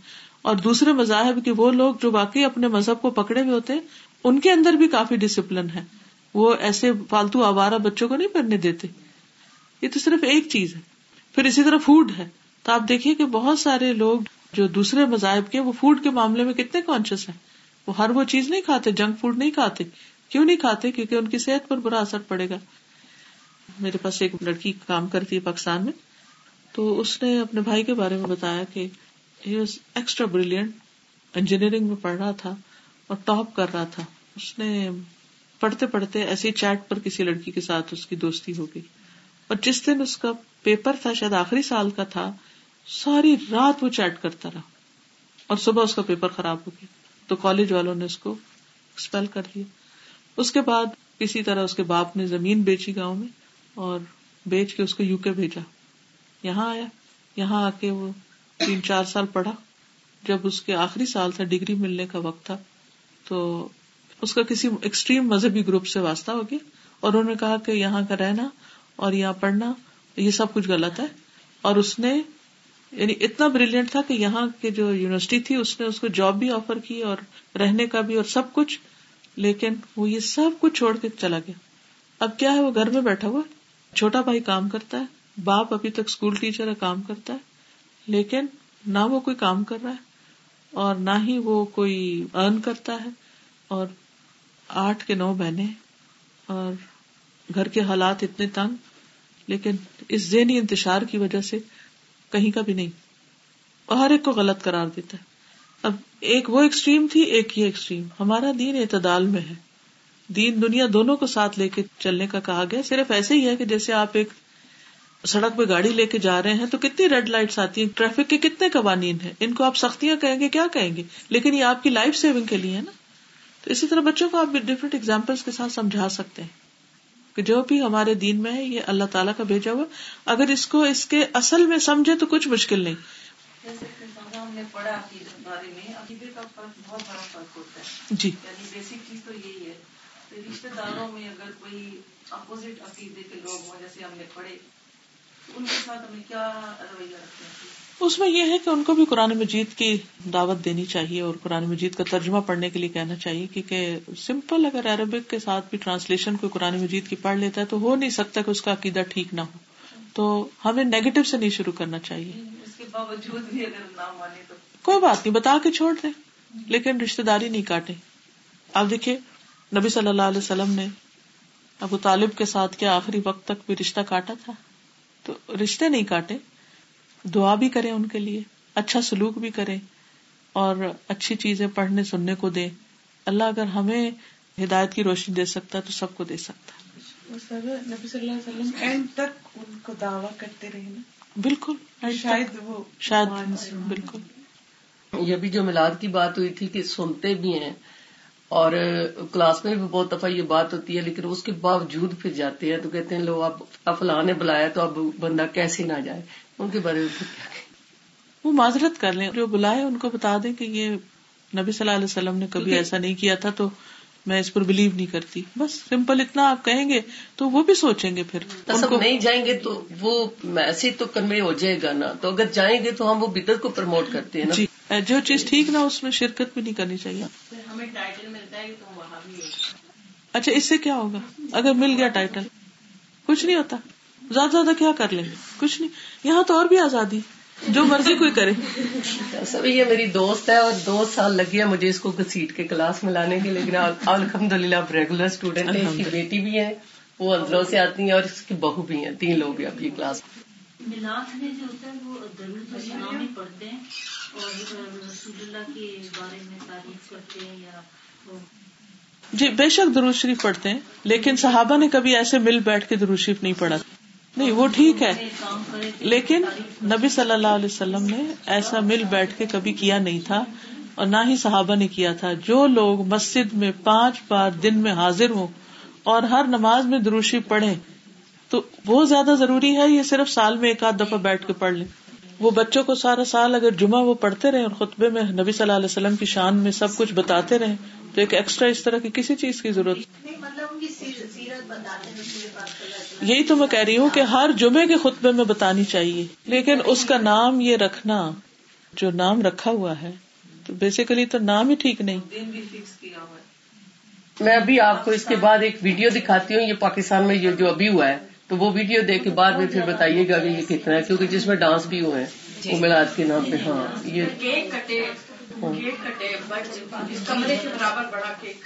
اور دوسرے مذاہب کے وہ لوگ جو واقعی اپنے مذہب کو پکڑے ہوئے ہوتے ہیں، ان کے اندر بھی کافی ڈسپلن ہے، وہ ایسے فالتو آوارہ بچوں کو نہیں پھرنے دیتے. یہ تو صرف ایک چیز ہے. پھر اسی طرح فوڈ ہے، تو آپ دیکھیے کہ بہت سارے لوگ جو دوسرے مذاہب کے، وہ فوڈ کے معاملے میں کتنے کانشیس ہیں. وہ ہر وہ چیز نہیں کھاتے، جنک فوڈ نہیں کھاتے. کیوں نہیں کھاتے؟ کیونکہ ان کی صحت پر برا اثر پڑے گا. میرے پاس ایک لڑکی کام کرتی ہے پاکستان میں، تو اس نے اپنے بھائی کے بارے میں بتایا کہ he was extra brilliant, engineering میں پڑھ رہا تھا اور ٹاپ کر رہا تھا. اس نے پڑھتے پڑھتے ایسی چیٹ پر کسی لڑکی کے ساتھ اس کی دوستی ہو گئی، اور جس دن اس کا پیپر تھا، شاید آخری سال کا تھا، ساری رات وہ چیٹ کرتا رہا اور صبح اس کا پیپر خراب ہو گیا. تو کالج والوں نے اس کو ایکسپیل کر دیا. اس کے بعد کسی طرح اس کے باپ نے زمین بیچی گاؤں میں، اور بیچ کے اس کو UK بھیجا. یہاں آیا، یہاں آ کے وہ 3-4 سال پڑھا. جب اس کے آخری سال تھا، ڈگری ملنے کا وقت تھا، تو اس کا کسی ایکسٹریم مذہبی گروپ سے واسطہ ہو گیا، اور انہوں نے کہا کہ یہاں کا رہنا اور یہاں پڑھنا یہ سب کچھ غلط ہے. اور اس نے، یعنی اتنا بریلینٹ تھا کہ یہاں کے جو یونیورسٹی تھی اس نے اس کو جاب بھی آفر کی اور رہنے کا بھی اور سب کچھ، لیکن وہ یہ سب کچھ چھوڑ کے چلا گیا. اب کیا ہے، وہ گھر میں بیٹھا ہوا ہے. چھوٹا بھائی کام کرتا ہے، باپ ابھی تک اسکول ٹیچر ہے، کام کرتا ہے، لیکن نہ وہ کوئی کام کر رہا ہے اور نہ ہی وہ کوئی ارن کرتا ہے. اور 8 کے 9 بہنیں، اور گھر کے حالات اتنے تنگ، لیکن اس ذہنی انتشار کی وجہ سے کہیں کا بھی نہیں، اور ہر ایک کو غلط قرار دیتا ہے. اب ایک وہ ایکسٹریم تھی، ایک یہ ایکسٹریم. ہمارا دین اعتدال میں ہے. دین دنیا دونوں کو ساتھ لے کے چلنے کا کہا گیا. صرف ایسے ہی ہے کہ جیسے آپ ایک سڑک پہ گاڑی لے کے جا رہے ہیں تو کتنی ریڈ لائٹس آتی ہیں، ٹریفک کے کتنے قوانین ہیں، ان کو آپ سختیاں کہیں گے، کیا کہیں گے، لیکن یہ آپ کی لائف سیونگ کے لیے ہے نا. تو اسی طرح بچوں کو آپ ڈفرینٹ ایگزامپلس کے ساتھ سمجھا سکتے ہیں کہ جو بھی ہمارے دین میں ہے یہ اللہ تعالیٰ کا بھیجا ہوا. اگر اس کو اس کے اصل میں سمجھے تو کچھ مشکل نہیں. ہم نے پڑھا عقیدے بارے میں، عقیدے کا فرق بہت بڑا فرق ہوتا ہے جی. یعنی بیسک چیز تو یہی ہے. رشتے داروں میں اگر کوئی اپوزٹ عقیدے کے لوگ ہوں، جیسے ہم نے پڑھے، ان کے ساتھ ہمیں کیا رویہ رکھتے ہیں؟ اس میں یہ ہے کہ ان کو بھی قرآن مجید کی دعوت دینی چاہیے اور قرآن مجید کا ترجمہ پڑھنے کے لیے کہنا چاہیے. کیونکہ سمپل اگر عربک کے ساتھ بھی ٹرانسلیشن کوئی قرآن مجید کی پڑھ لیتا ہے تو ہو نہیں سکتا کہ اس کا عقیدہ ٹھیک نہ ہو. تو ہمیں نیگیٹو سے نہیں شروع کرنا چاہیے. اس کے باوجود بھی اگر نہ مانے تو کوئی بات نہیں، بتا کے چھوڑ دیں، لیکن رشتے داری نہیں کاٹے. آپ دیکھیے نبی صلی اللہ علیہ وسلم نے ابو طالب کے ساتھ کیا آخری وقت تک بھی رشتہ کاٹا تھا؟ تو رشتے نہیں کاٹے، دعا بھی کریں ان کے لیے، اچھا سلوک بھی کریں، اور اچھی چیزیں پڑھنے سننے کو دیں. اللہ اگر ہمیں ہدایت کی روشنی دے سکتا ہے تو سب کو دے سکتا ہے. نبی صلی اللہ علیہ وسلم اینڈ تک ان کو دعویٰ کرتے رہے نا. بالکل، شاید وہ بالکل. یہ بھی جو میلاد کی بات ہوئی تھی کہ سنتے بھی ہیں اور کلاس میں بھی بہت دفعہ یہ بات ہوتی ہے، لیکن اس کے باوجود پھر جاتے ہیں تو کہتے ہیں لو اب فلاں نے بلایا تو اب بندہ کیسے نہ جائے. ان کے بارے میں کیا کہیں؟ وہ معذرت کر لیں، جو بلائے ان کو بتا دیں کہ یہ نبی صلی اللہ علیہ وسلم نے کبھی ایسا نہیں کیا تھا تو میں اس پر بلیو نہیں کرتی. بس سمپل اتنا آپ کہیں گے تو وہ بھی سوچیں گے، پھر تصب نہیں جائیں گے تو وہ ایسے تو کنوے ہو جائے گا نا، تو اگر جائیں گے تو ہم وہ بدعت کو پروموٹ کرتے ہیں نا. جی جو چیز ٹھیک نہ اس میں شرکت بھی نہیں کرنی چاہیے. ہمیں ٹائٹل ملتا ہے تو وہاں بھی. اچھا اس سے کیا ہوگا اگر مل گیا ٹائٹل؟ کچھ نہیں ہوتا، زیادہ زیادہ کیا کر لیں گے، کچھ نہیں. یہاں تو اور بھی آزادی، جو مرضی کوئی کرے. سب یہ میری دوست ہے اور 2 سال لگی ہے مجھے اس کو گھسیٹ کے کلاس میں لانے کے، لیکن الحمدللہ اب ریگولر اسٹوڈینٹ ہے. اس کی بیٹی بھی ہے، وہ اندروں سے آتی ہیں، اور اس کی بہو بھی ہیں، 3 لوگ ہیں اب یہ کلاس. میلاد میں جو ہوتا ہے وہ درود السلام پڑھتے ہیں اور رسول اللہ کے بارے میں تعریف کرتے ہیں یا. جی بے شک درود شریف پڑھتے ہیں، لیکن صحابہ نے کبھی ایسے مل بیٹھ کے درود شریف نہیں پڑھا. نہیں وہ ٹھیک ہے، لیکن نبی صلی اللہ علیہ وسلم نے ایسا مل بیٹھ کے کبھی کیا نہیں تھا اور نہ ہی صحابہ نے کیا تھا. جو لوگ مسجد میں 5 بار دن میں حاضر ہوں اور ہر نماز میں درود شریف پڑھیں تو وہ زیادہ ضروری ہے، یہ صرف سال میں 1-8 دفعہ بیٹھ کے پڑھ لیں. وہ بچوں کو سارا سال اگر جمعہ وہ پڑھتے رہیں اور خطبے میں نبی صلی اللہ علیہ وسلم کی شان میں سب کچھ بتاتے رہیں تو ایک ایکسٹرا اس طرح کی کسی چیز کی ضرورت نہیں. یہی تو میں کہہ رہی ہوں کہ ہر جمعے کے خطبے میں بتانی چاہیے، لیکن اس کا نام یہ رکھنا جو نام رکھا ہوا ہے تو بیسیکلی تو نام ہی ٹھیک نہیں. میں ابھی آپ کو اس کے بعد ایک ویڈیو دکھاتی ہوں، یہ پاکستان میں یہ جو ابھی ہوا ہے، تو وہ ویڈیو دیکھ کے بعد میں پھر بتائیے گا کہ یہ کتنا ہے، کیونکہ جس میں ڈانس بھی ہوئے ہیں وہ میلاد کے نام پہ. ہاں یہ کیک کٹے کمرے کے برابر بڑا کیک.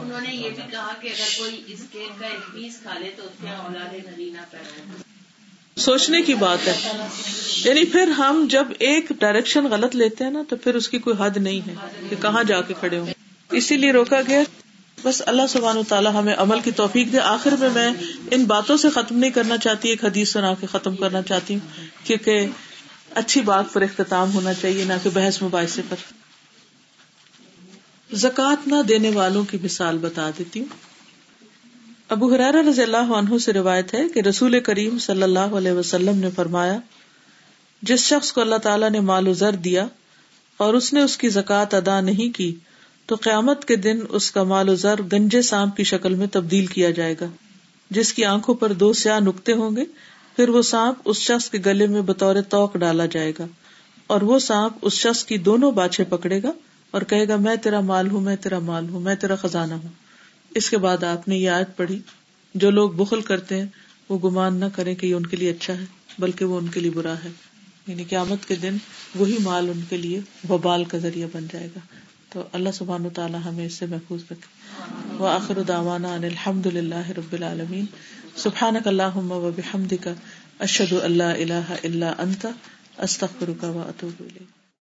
انہوں نے یہ بھی کہا کہ اگر کوئی اس کیک کا 1 پیس کھا لے تو اس کے اولاد نبی نہ پیدا. سوچنے کی بات ہے، یعنی پھر ہم جب ایک ڈائریکشن غلط لیتے ہیں نا تو پھر اس کی کوئی حد نہیں ہے کہ کہاں جا کے کھڑے ہوں. اسی لیے روکا گیا. بس اللہ سبحانہ و تعالی ہمیں عمل کی توفیق دے. آخر میں ان باتوں سے ختم نہیں کرنا چاہتی، ایک حدیث سنا کے ختم کرنا چاہتی ہوں، کیونکہ اچھی بات پر اختتام ہونا چاہیے، نہ کہ بحث مباحثے پر. زکوٰۃ نہ دینے والوں کی مثال بتا دیتی ہوں. ابو ہریرہ رضی اللہ عنہ سے روایت ہے کہ رسول کریم صلی اللہ علیہ وسلم نے فرمایا، جس شخص کو اللہ تعالیٰ نے مال و زر دیا اور اس نے اس کی زکوٰۃ ادا نہیں کی تو قیامت کے دن اس کا مال و زر گنجے سانپ کی شکل میں تبدیل کیا جائے گا، جس کی آنکھوں پر 2 سیاہ نقطے ہوں گے. پھر وہ سانپ اس شخص کے گلے میں بطور طوق ڈالا جائے گا اور وہ سانپ اس شخص کی 2 باچھیں پکڑے گا اور کہے گا، میں تیرا مال ہوں، میں تیرا مال ہوں، میں تیرا خزانہ ہوں. اس کے بعد آپ نے یہ آیت پڑھی، جو لوگ بخل کرتے ہیں وہ گمان نہ کریں کہ یہ ان کے لیے اچھا ہے بلکہ وہ ان کے لیے برا ہے. یعنی قیامت کے دن وہی مال ان کے لیے وبال کا ذریعہ بن جائے گا. تو اللہ سبحانہ و تعالی ہمیں اس سے محفوظ رکھے. وآخر دعوانا ان الحمدللہ رب العالمین. سبحانک اللہم وبحمدک، اشہد ان لا الہ الا انت، استغفرک واتوب الیک.